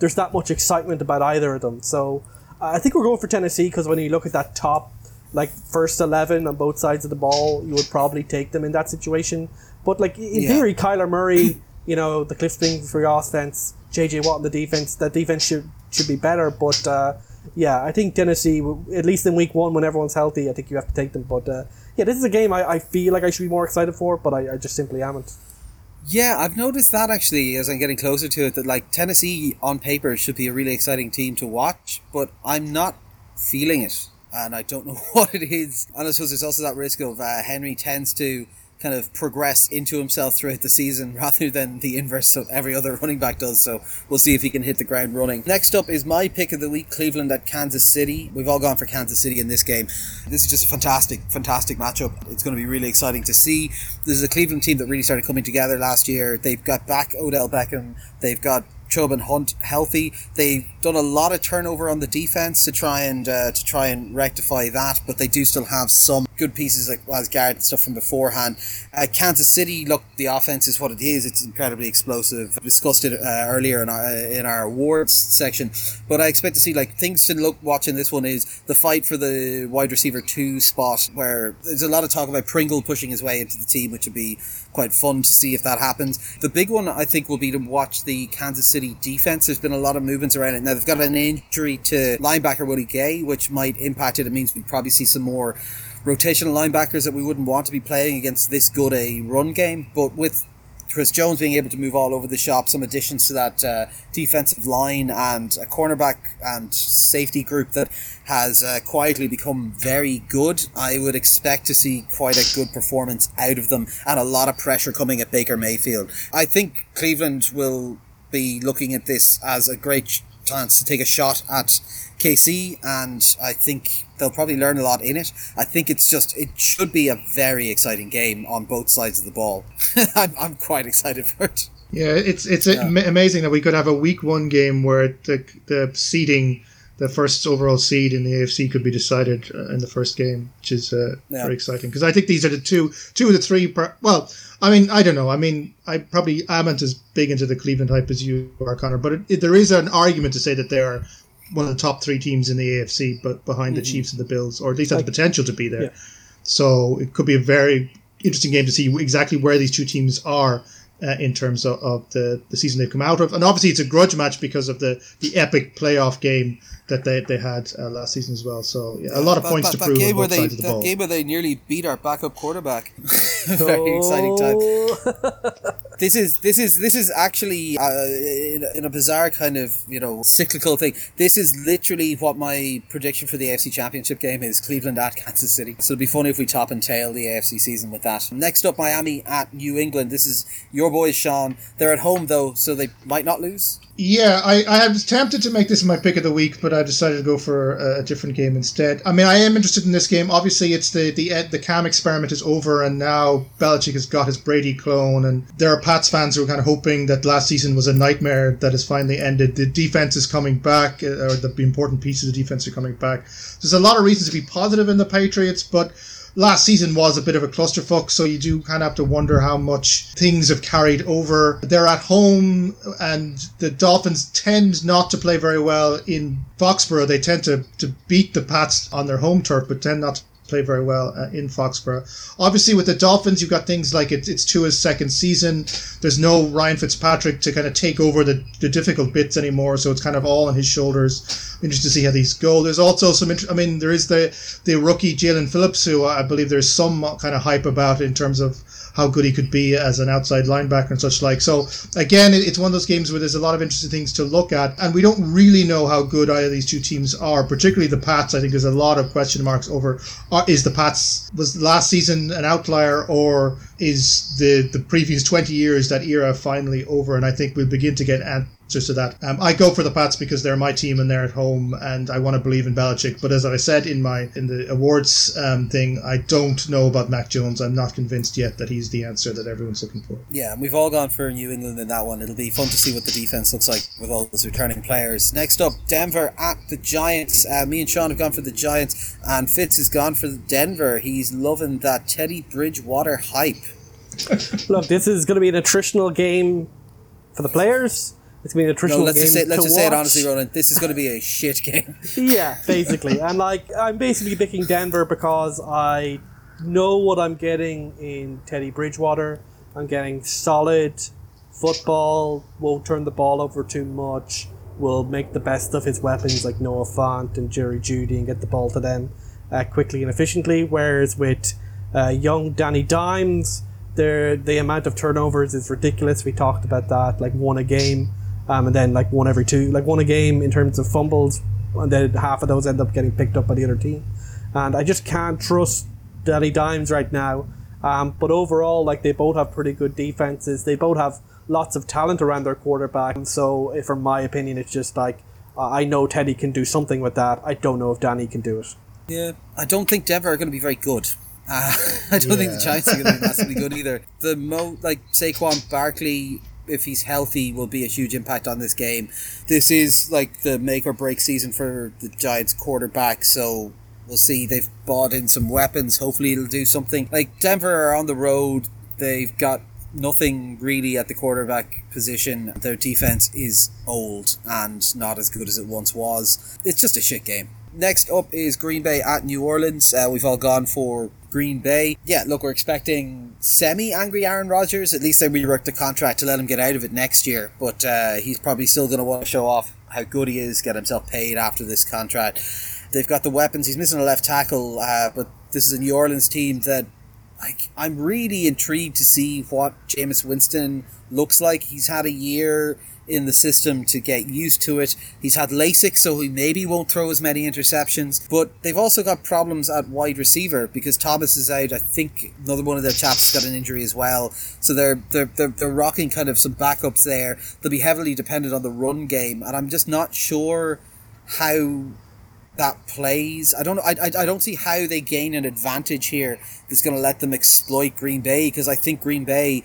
there's that much excitement about either of them. So uh, I think we're going for Tennessee because when you look at that top, like, first eleven on both sides of the ball, you would probably take them in that situation. But, like, in yeah. theory, Kyler Murray, you know, the Cliff Spring for your offense, J J Watt in the defense, that defense should, should be better. But, uh, yeah, I think Tennessee, at least in week one, when everyone's healthy, I think you have to take them. But, uh, yeah, this is a game I, I feel like I should be more excited for, but I, I just simply haven't. Yeah, I've noticed that, actually, as I'm getting closer to it, that, like, Tennessee, on paper, should be a really exciting team to watch, but I'm not feeling it, and I don't know what it is. And I suppose there's also that risk of uh, Henry tends to kind of progress into himself throughout the season rather than the inverse of every other running back does. So we'll see if he can hit the ground running. Next up is my pick of the week, Cleveland at Kansas City. We've all gone for Kansas City in this game. This is just a fantastic, fantastic matchup. It's going to be really exciting to see. This is a Cleveland team that really started coming together last year. They've got back Odell Beckham. They've got Chubb and Hunt healthy. They've done a lot of turnover on the defense to try and uh, to try and rectify that, but they do still have some good pieces like as guard and stuff from beforehand. Uh, Kansas City, look, the offense is what it is. It's incredibly explosive. We discussed it uh, earlier in our in our awards section, but I expect to see, like, things to look watching this one is the fight for the wide receiver two spot, where there's a lot of talk about Pringle pushing his way into the team, which would be quite fun to see if that happens. The big one, I think, will be to watch the Kansas City defense. There's been a lot of movements around it. Now, they've got an injury to linebacker Willie Gay, which might impact it. It means we probably see some more rotational linebackers that we wouldn't want to be playing against this good a run game. But with Chris Jones being able to move all over the shop, some additions to that uh, defensive line and a cornerback and safety group that has uh, quietly become very good, I would expect to see quite a good performance out of them and a lot of pressure coming at Baker Mayfield. I think Cleveland will be looking at this as a great chance to take a shot at K C, and I think they'll probably learn a lot in it. I think it's just, it should be a very exciting game on both sides of the ball. I'm, I'm quite excited for it. Yeah, it's it's yeah. amazing that we could have a week one game where the the seeding, the first overall seed in the A F C, could be decided in the first game, which is uh, yeah. very exciting. Because I think these are the two, two of the three. Per- well, I mean, I don't know. I mean, I probably haven't as big into the Cleveland hype as you are, Connor, but it, it, there is an argument to say that they are one of the top three teams in the A F C, but behind mm-hmm. the Chiefs and the Bills, or at least have the potential to be there. Yeah. So it could be a very interesting game to see exactly where these two teams are uh, in terms of, of the, the season they've come out of. And obviously it's a grudge match because of the, the epic playoff game that they, they had uh, last season as well. So yeah, a lot of that, points that, to that prove on both they, sides of the that ball. That game where they nearly beat our backup quarterback. Very exciting time. This is this is this is actually uh, in, in a bizarre kind of, you know, cyclical thing. This is literally what my prediction for the A F C Championship game is: Cleveland at Kansas City. So it'd be funny if we top and tail the A F C season with that. Next up, Miami at New England. This is your boys, Sean. They're at home though, so they might not lose. Yeah, I, I was tempted to make this my pick of the week, but I decided to go for a, a different game instead. I mean, I am interested in this game. Obviously, it's the the the Cam experiment is over, and now Belichick has got his Brady clone, and there are Pats fans who are kind of hoping that last season was a nightmare that has finally ended. The defense is coming back, or the important pieces of the defense are coming back. So there's a lot of reasons to be positive in the Patriots, but last season was a bit of a clusterfuck, so you do kind of have to wonder how much things have carried over. They're at home, and the Dolphins tend not to play very well in Foxborough. They tend to, to beat the Pats on their home turf, but tend not to play very well uh, in Foxborough. Obviously, with the Dolphins, you've got things like it, it's Tua's second season. There's no Ryan Fitzpatrick to kind of take over the, the difficult bits anymore, so it's kind of all on his shoulders. I'm interested to see how these go. There's also some, inter- I mean, there is the, the rookie Jalen Phillips, who I believe there's some kind of hype about in terms of how good he could be as an outside linebacker and such like. So again, it's one of those games where there's a lot of interesting things to look at, and we don't really know how good either of these two teams are, particularly the Pats. I think there's a lot of question marks over, uh, is the Pats, was last season an outlier, or is the, the previous twenty years, that era, finally over? And I think we'll begin to get an- answers to that. Um, I go for the Pats because they're my team and they're at home, and I want to believe in Belichick. But as I said in my in the awards um, thing, I don't know about Mac Jones. I'm not convinced yet that he's the answer that everyone's looking for. Yeah, and we've all gone for New England in that one. It'll be fun to see what the defense looks like with all those returning players. Next up, Denver at the Giants. Uh, me and Sean have gone for the Giants, and Fitz has gone for Denver. He's loving that Teddy Bridgewater hype. Look, this is going to be an attritional game for the players. It's going to be an attritional no, let's game just say, Let's to just watch. say it honestly, Ronan. This is going to be a shit game. Yeah, basically. And like, I'm basically picking Denver because I know what I'm getting in Teddy Bridgewater. I'm getting solid football, won't turn the ball over too much, will make the best of his weapons like Noah Fant and Jerry Jeudy and get the ball to them uh, quickly and efficiently. Whereas with uh, young Danny Dimes, the amount of turnovers is ridiculous. We talked about that, like one a game. Um, and then like one every two, like one a game in terms of fumbles, and then half of those end up getting picked up by the other team. And I just can't trust Danny Dimes right now. Um, but overall, like, they both have pretty good defenses. They both have lots of talent around their quarterback. And so, from my opinion, it's just like, uh, I know Teddy can do something with that. I don't know if Danny can do it. Yeah, I don't think Denver are going to be very good. Uh, I don't yeah. think the Giants are going to be massively good either. The mo like Saquon Barkley, if he's healthy, will be a huge impact on this game. This is like the make or break season for the Giants quarterback, so we'll see. They've bought in some weapons. Hopefully it'll do something. Like, Denver are on the road. They've got nothing really at the quarterback position. Their defense is old and not as good as it once was. It's just a shit game. Next up is Green Bay at New Orleans. Uh, we've all gone for Green Bay. Yeah, look, we're expecting semi-angry Aaron Rodgers. At least they reworked the contract to let him get out of it next year. But uh, he's probably still going to want to show off how good he is, get himself paid after this contract. They've got the weapons. He's missing a left tackle. Uh, but this is a New Orleans team that, like, I'm really intrigued to see what Jameis Winston looks like. He's had a year in the system to get used to it. He's had LASIK, so he maybe won't throw as many interceptions, but they've also got problems at wide receiver because Thomas is out. I think another one of their chaps got an injury as well, so they're they're they're, they're rocking kind of some backups there. They'll be heavily dependent on the run game, and I'm just not sure how that plays. I don't know. I, I, I don't see how they gain an advantage here that's going to let them exploit Green Bay, because I think Green Bay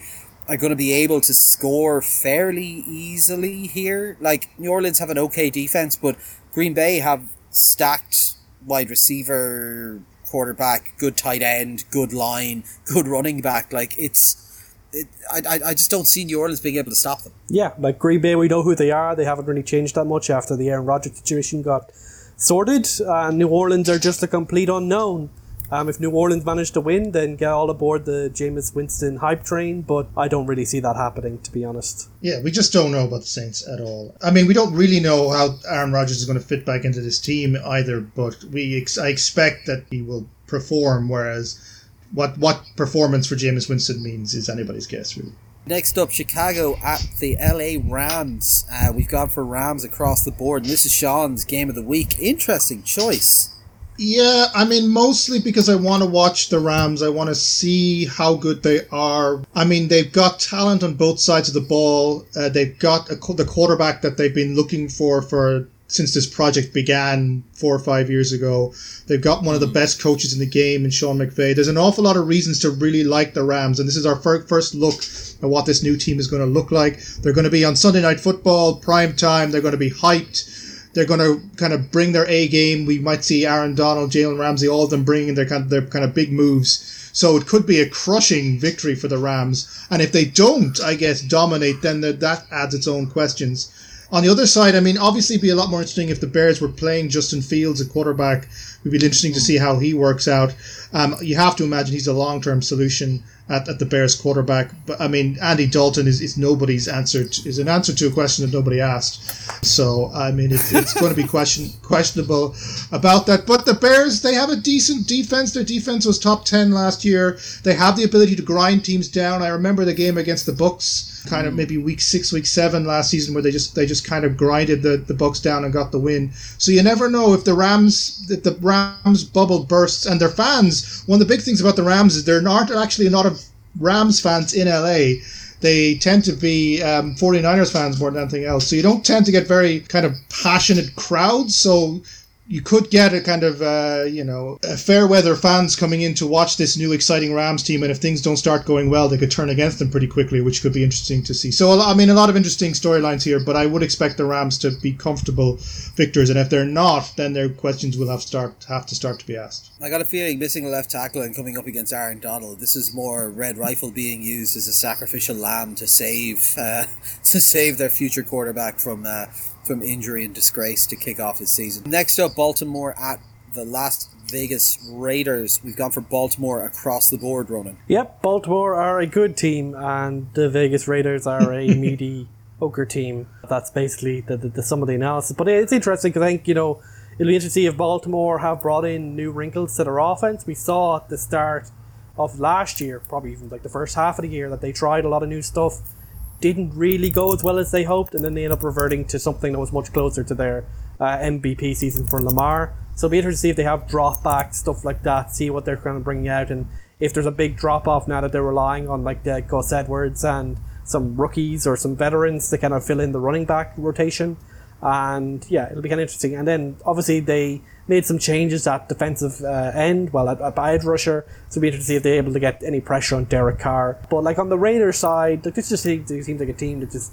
are going to be able to score fairly easily here. Like, New Orleans have an okay defense, but Green Bay have stacked wide receiver, quarterback, good tight end, good line, good running back. Like, it's, it, I, I just don't see New Orleans being able to stop them. Yeah, like, Green Bay, we know who they are. They haven't really changed that much after the Aaron Rodgers situation got sorted. Uh, New Orleans are just a complete unknown. Um, if New Orleans managed to win, then get all aboard the Jameis Winston hype train, but I don't really see that happening, to be honest. Yeah, we just don't know about the Saints at all. I mean, we don't really know how Aaron Rodgers is going to fit back into this team either, but we ex- I expect that he will perform, whereas what, what performance for Jameis Winston means is anybody's guess, really. Next up, Chicago at the L A Rams. Uh, we've gone for Rams across the board, and this is Sean's game of the week. Interesting choice. Yeah, I mean, mostly because I want to watch the Rams. I want to see how good they are. I mean, they've got talent on both sides of the ball. Uh, they've got a, the quarterback that they've been looking for for since this project began four or five years ago. They've got one of the best coaches in the game in Sean McVay. There's an awful lot of reasons to really like the Rams, and this is our first look at what this new team is going to look like. They're going to be on Sunday Night Football, prime time. They're going to be hyped. They're going to kind of bring their A game. We might see Aaron Donald, Jalen Ramsey, all of them bringing their kind of, their kind of big moves. So it could be a crushing victory for the Rams. And if they don't, I guess, dominate, then the, that adds its own questions. On the other side, I mean, obviously it'd be a lot more interesting if the Bears were playing Justin Fields at quarterback. It would be interesting to see how he works out. Um, you have to imagine he's a long-term solution at, at the Bears quarterback. But I mean, Andy Dalton is, is nobody's answer to, is an answer to a question that nobody asked. So I mean, it's, it's going to be question questionable about that. But the Bears, they have a decent defense. Their defense was top ten last year. They have the ability to grind teams down. I remember the game against the Bucs, kind of maybe week six, week seven last season, where they just they just kind of grinded the, the Bucs down and got the win. So you never know if the Rams if the Rams bubble bursts and their fans. One of the big things about the Rams is there aren't actually a lot of Rams fans in L A. They tend to be um, 49ers fans more than anything else. So you don't tend to get very kind of passionate crowds. So you could get a kind of, uh, you know, fair weather fans coming in to watch this new exciting Rams team. And if things don't start going well, they could turn against them pretty quickly, which could be interesting to see. So, I mean, a lot of interesting storylines here, but I would expect the Rams to be comfortable victors. And if they're not, then their questions will have, start, have to start to be asked. I got a feeling missing a left tackle and coming up against Aaron Donald, this is more Red Rifle being used as a sacrificial lamb to save, uh, to save their future quarterback from... Uh, from injury and disgrace to kick off his season. Next up, Baltimore at the Las Vegas Raiders. We've gone for Baltimore across the board, Ronan. Yep, Baltimore are a good team, and the Vegas Raiders are a mediocre team. That's basically the, the, the sum of the analysis. But it's interesting because I think, you know, it'll be interesting if Baltimore have brought in new wrinkles to their offense. We saw at the start of last year, probably even like the first half of the year, that they tried a lot of new stuff. Didn't really go as well as they hoped, and then they ended up reverting to something that was much closer to their uh, M V P season for Lamar. So it'll be interesting to see if they have drop back stuff like that, see what they're kind of bringing out, and if there's a big drop off now that they're relying on like the Gus Edwards and some rookies or some veterans to kind of fill in the running back rotation. And yeah, it'll be kind of interesting. And then obviously they made some changes at defensive uh, end, well, at, at edge rusher. So it'll be interesting to see if they're able to get any pressure on Derek Carr. But like on the Raiders side, like, this just seems, it seems like a team that's just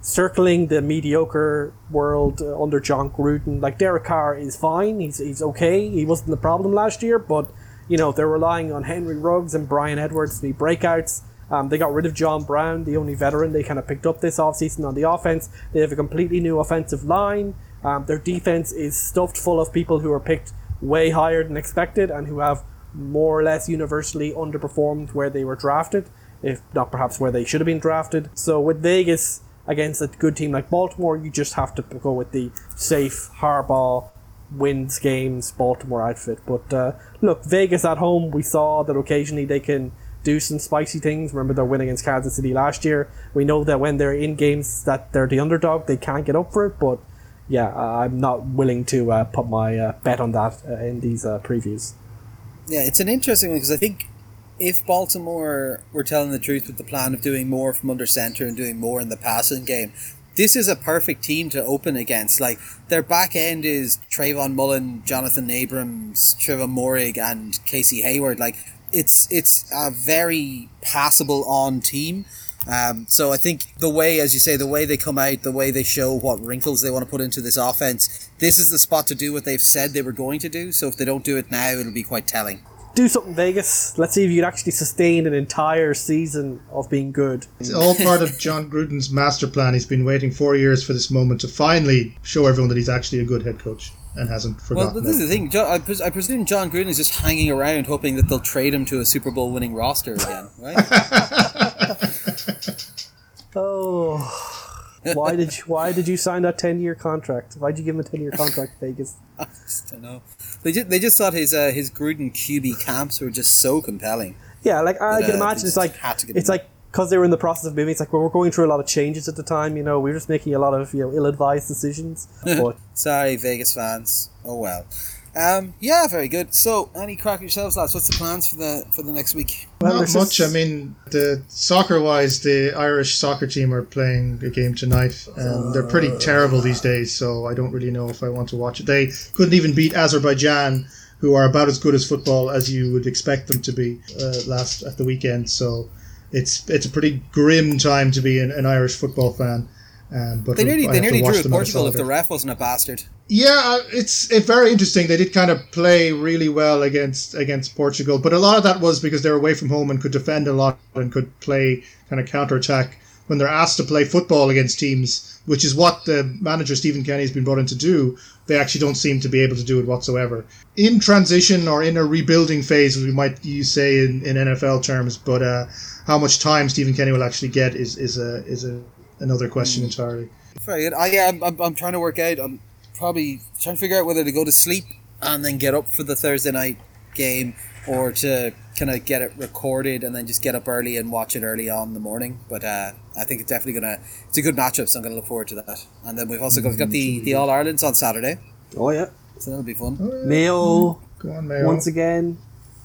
circling the mediocre world uh, under Jon Gruden. Like Derek Carr is fine, he's he's okay. He wasn't the problem last year, but you know they're relying on Henry Ruggs and Brian Edwards to be breakouts. Um, they got rid of John Brown, the only veteran they kind of picked up this offseason on the offense. They have a completely new offensive line. Um, their defense is stuffed full of people who are picked way higher than expected and who have more or less universally underperformed where they were drafted, if not perhaps where they should have been drafted. So with Vegas against a good team like Baltimore, you just have to go with the safe Harbaugh wins games Baltimore outfit. But uh, look, Vegas at home, we saw that occasionally they can do some spicy things. Remember their win against Kansas City last year. We know that when they're in games that they're the underdog, they can't get up for it. But yeah, uh, I'm not willing to uh, put my uh, bet on that uh, in these uh, previews. Yeah, it's an interesting one because I think if Baltimore were telling the truth with the plan of doing more from under center and doing more in the passing game, this is a perfect team to open against. Like their back end is Trayvon Mullen, Jonathan Abrams, Trevor Morig, and Casey Hayward. Like It's it's a very passable on team. Um, so I think the way, as you say, the way they come out, the way they show what wrinkles they want to put into this offense, this is the spot to do what they've said they were going to do. So if they don't do it now, it'll be quite telling. Do something, Vegas. Let's see if you can actually sustain an entire season of being good. It's all part of Jon Gruden's master plan. He's been waiting four years for this moment to finally show everyone that he's actually a good head coach. And hasn't forgotten. Well, this is the thing. I, pres- I presume Jon Gruden is just hanging around hoping that they'll trade him to a Super Bowl winning roster again, right? oh, why did you, why did you sign that ten year contract? Why did you give him a ten year contract, Vegas? I just don't know. They just, they just thought his uh, his Gruden Q B camps were just so compelling. Yeah, like I that, can uh, imagine. It's like it's like because they were in the process of moving. It's like well, we're going through a lot of changes at the time. You know, we were just making a lot of you know ill advised decisions. But sorry, Vegas fans. Oh well. Um, yeah, very good. So, any crack yourselves, lads? What's the plans for the for the next week? Well, not much. Is... I mean, the soccer-wise, the Irish soccer team are playing a game tonight, and they're pretty terrible these days. So, I don't really know if I want to watch it. They couldn't even beat Azerbaijan, who are about as good as football as you would expect them to be uh, last at the weekend. So, it's it's a pretty grim time to be an, an Irish football fan. Um, but they nearly, they nearly drew with Portugal if the ref wasn't a bastard. Yeah, it's it's very interesting. They did kind of play really well against against Portugal, but a lot of that was because they were away from home and could defend a lot and could play kind of counter-attack when they're asked to play football against teams, which is what the manager Stephen Kenny has been brought in to do. They actually don't seem to be able to do it whatsoever. In transition or in a rebuilding phase, as we might you say in, in N F L terms, but uh, how much time Stephen Kenny will actually get is is a is a another question entirely. Very good. I, yeah, I'm, I'm trying to work out. I'm probably trying to figure out whether to go to sleep and then get up for the Thursday night game or to kind of get it recorded and then just get up early and watch it early on in the morning. But uh, I think it's definitely going to... It's a good matchup, so I'm going to look forward to that. And then we've also got, we've got the, the All-Irelands on Saturday. Oh, yeah. So that'll be fun. Oh, yeah. Mayo. Go on, Mayo. Once again.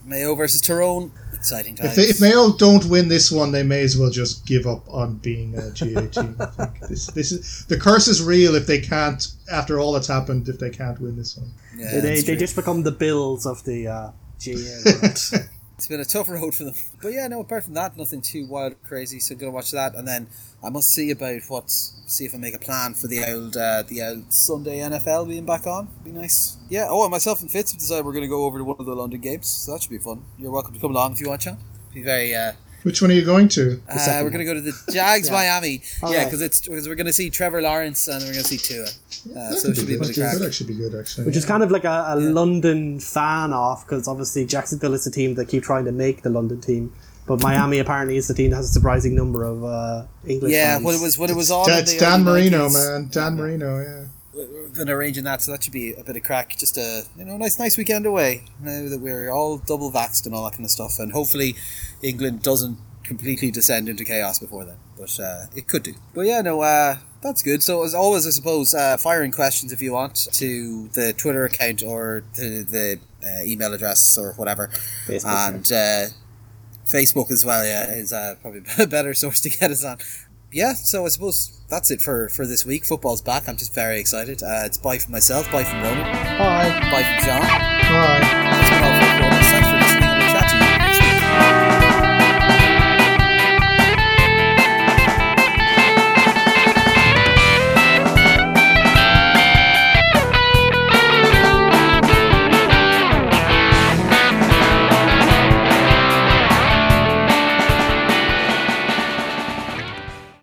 Mayo versus Tyrone. Exciting times. If, they, if Mayo don't win this one, they may as well just give up on being a G A team. I think this, this is, the curse is real if they can't, after all that's happened, if they can't win this one. Yeah, they they just become the Bills of the uh, G A. It's been a tough road for them. But yeah, no, apart from that, nothing too wild crazy, so I'm going to watch that. And then I must see about what, see if I make a plan for the old uh, the old Sunday N F L being back on. Be nice. Yeah, oh, and myself and Fitz have decided we're going to go over to one of the London games, so that should be fun. You're welcome to come along if you want, Sean. Be very... Uh, Which one are you going to? Uh, we're going to go to the Jags yeah. Miami. All yeah, because right. it's because we're going to see Trevor Lawrence and we're going to see Tua. Uh, that so it should be, be a bit of That actually be good, actually. Which yeah. is kind of like a, a yeah. London fan-off, because obviously Jacksonville is the team that keep trying to make the London team. But Miami apparently is the team that has a surprising number of uh, English yeah, fans. Yeah, well, it was what it was all. That's Dan Marino, nineties. Man. Dan yeah. Marino, yeah. We're going to arrange in that, so that should be a bit of crack. Just a you know nice, nice weekend away. Now that we're all double vaxxed and all that kind of stuff, and hopefully England doesn't completely descend into chaos before then. But uh, it could do. But yeah, no, uh, that's good. So as always, I suppose uh, firing questions if you want to the Twitter account or to the uh, email address or whatever, Facebook, and uh, Facebook as well. Yeah, is uh, probably a better source to get us on. Yeah, so I suppose that's it for, for this week. Football's back. I'm just very excited. Uh, it's bye from myself, bye from Ronan. Bye. Bye from Sean. Bye.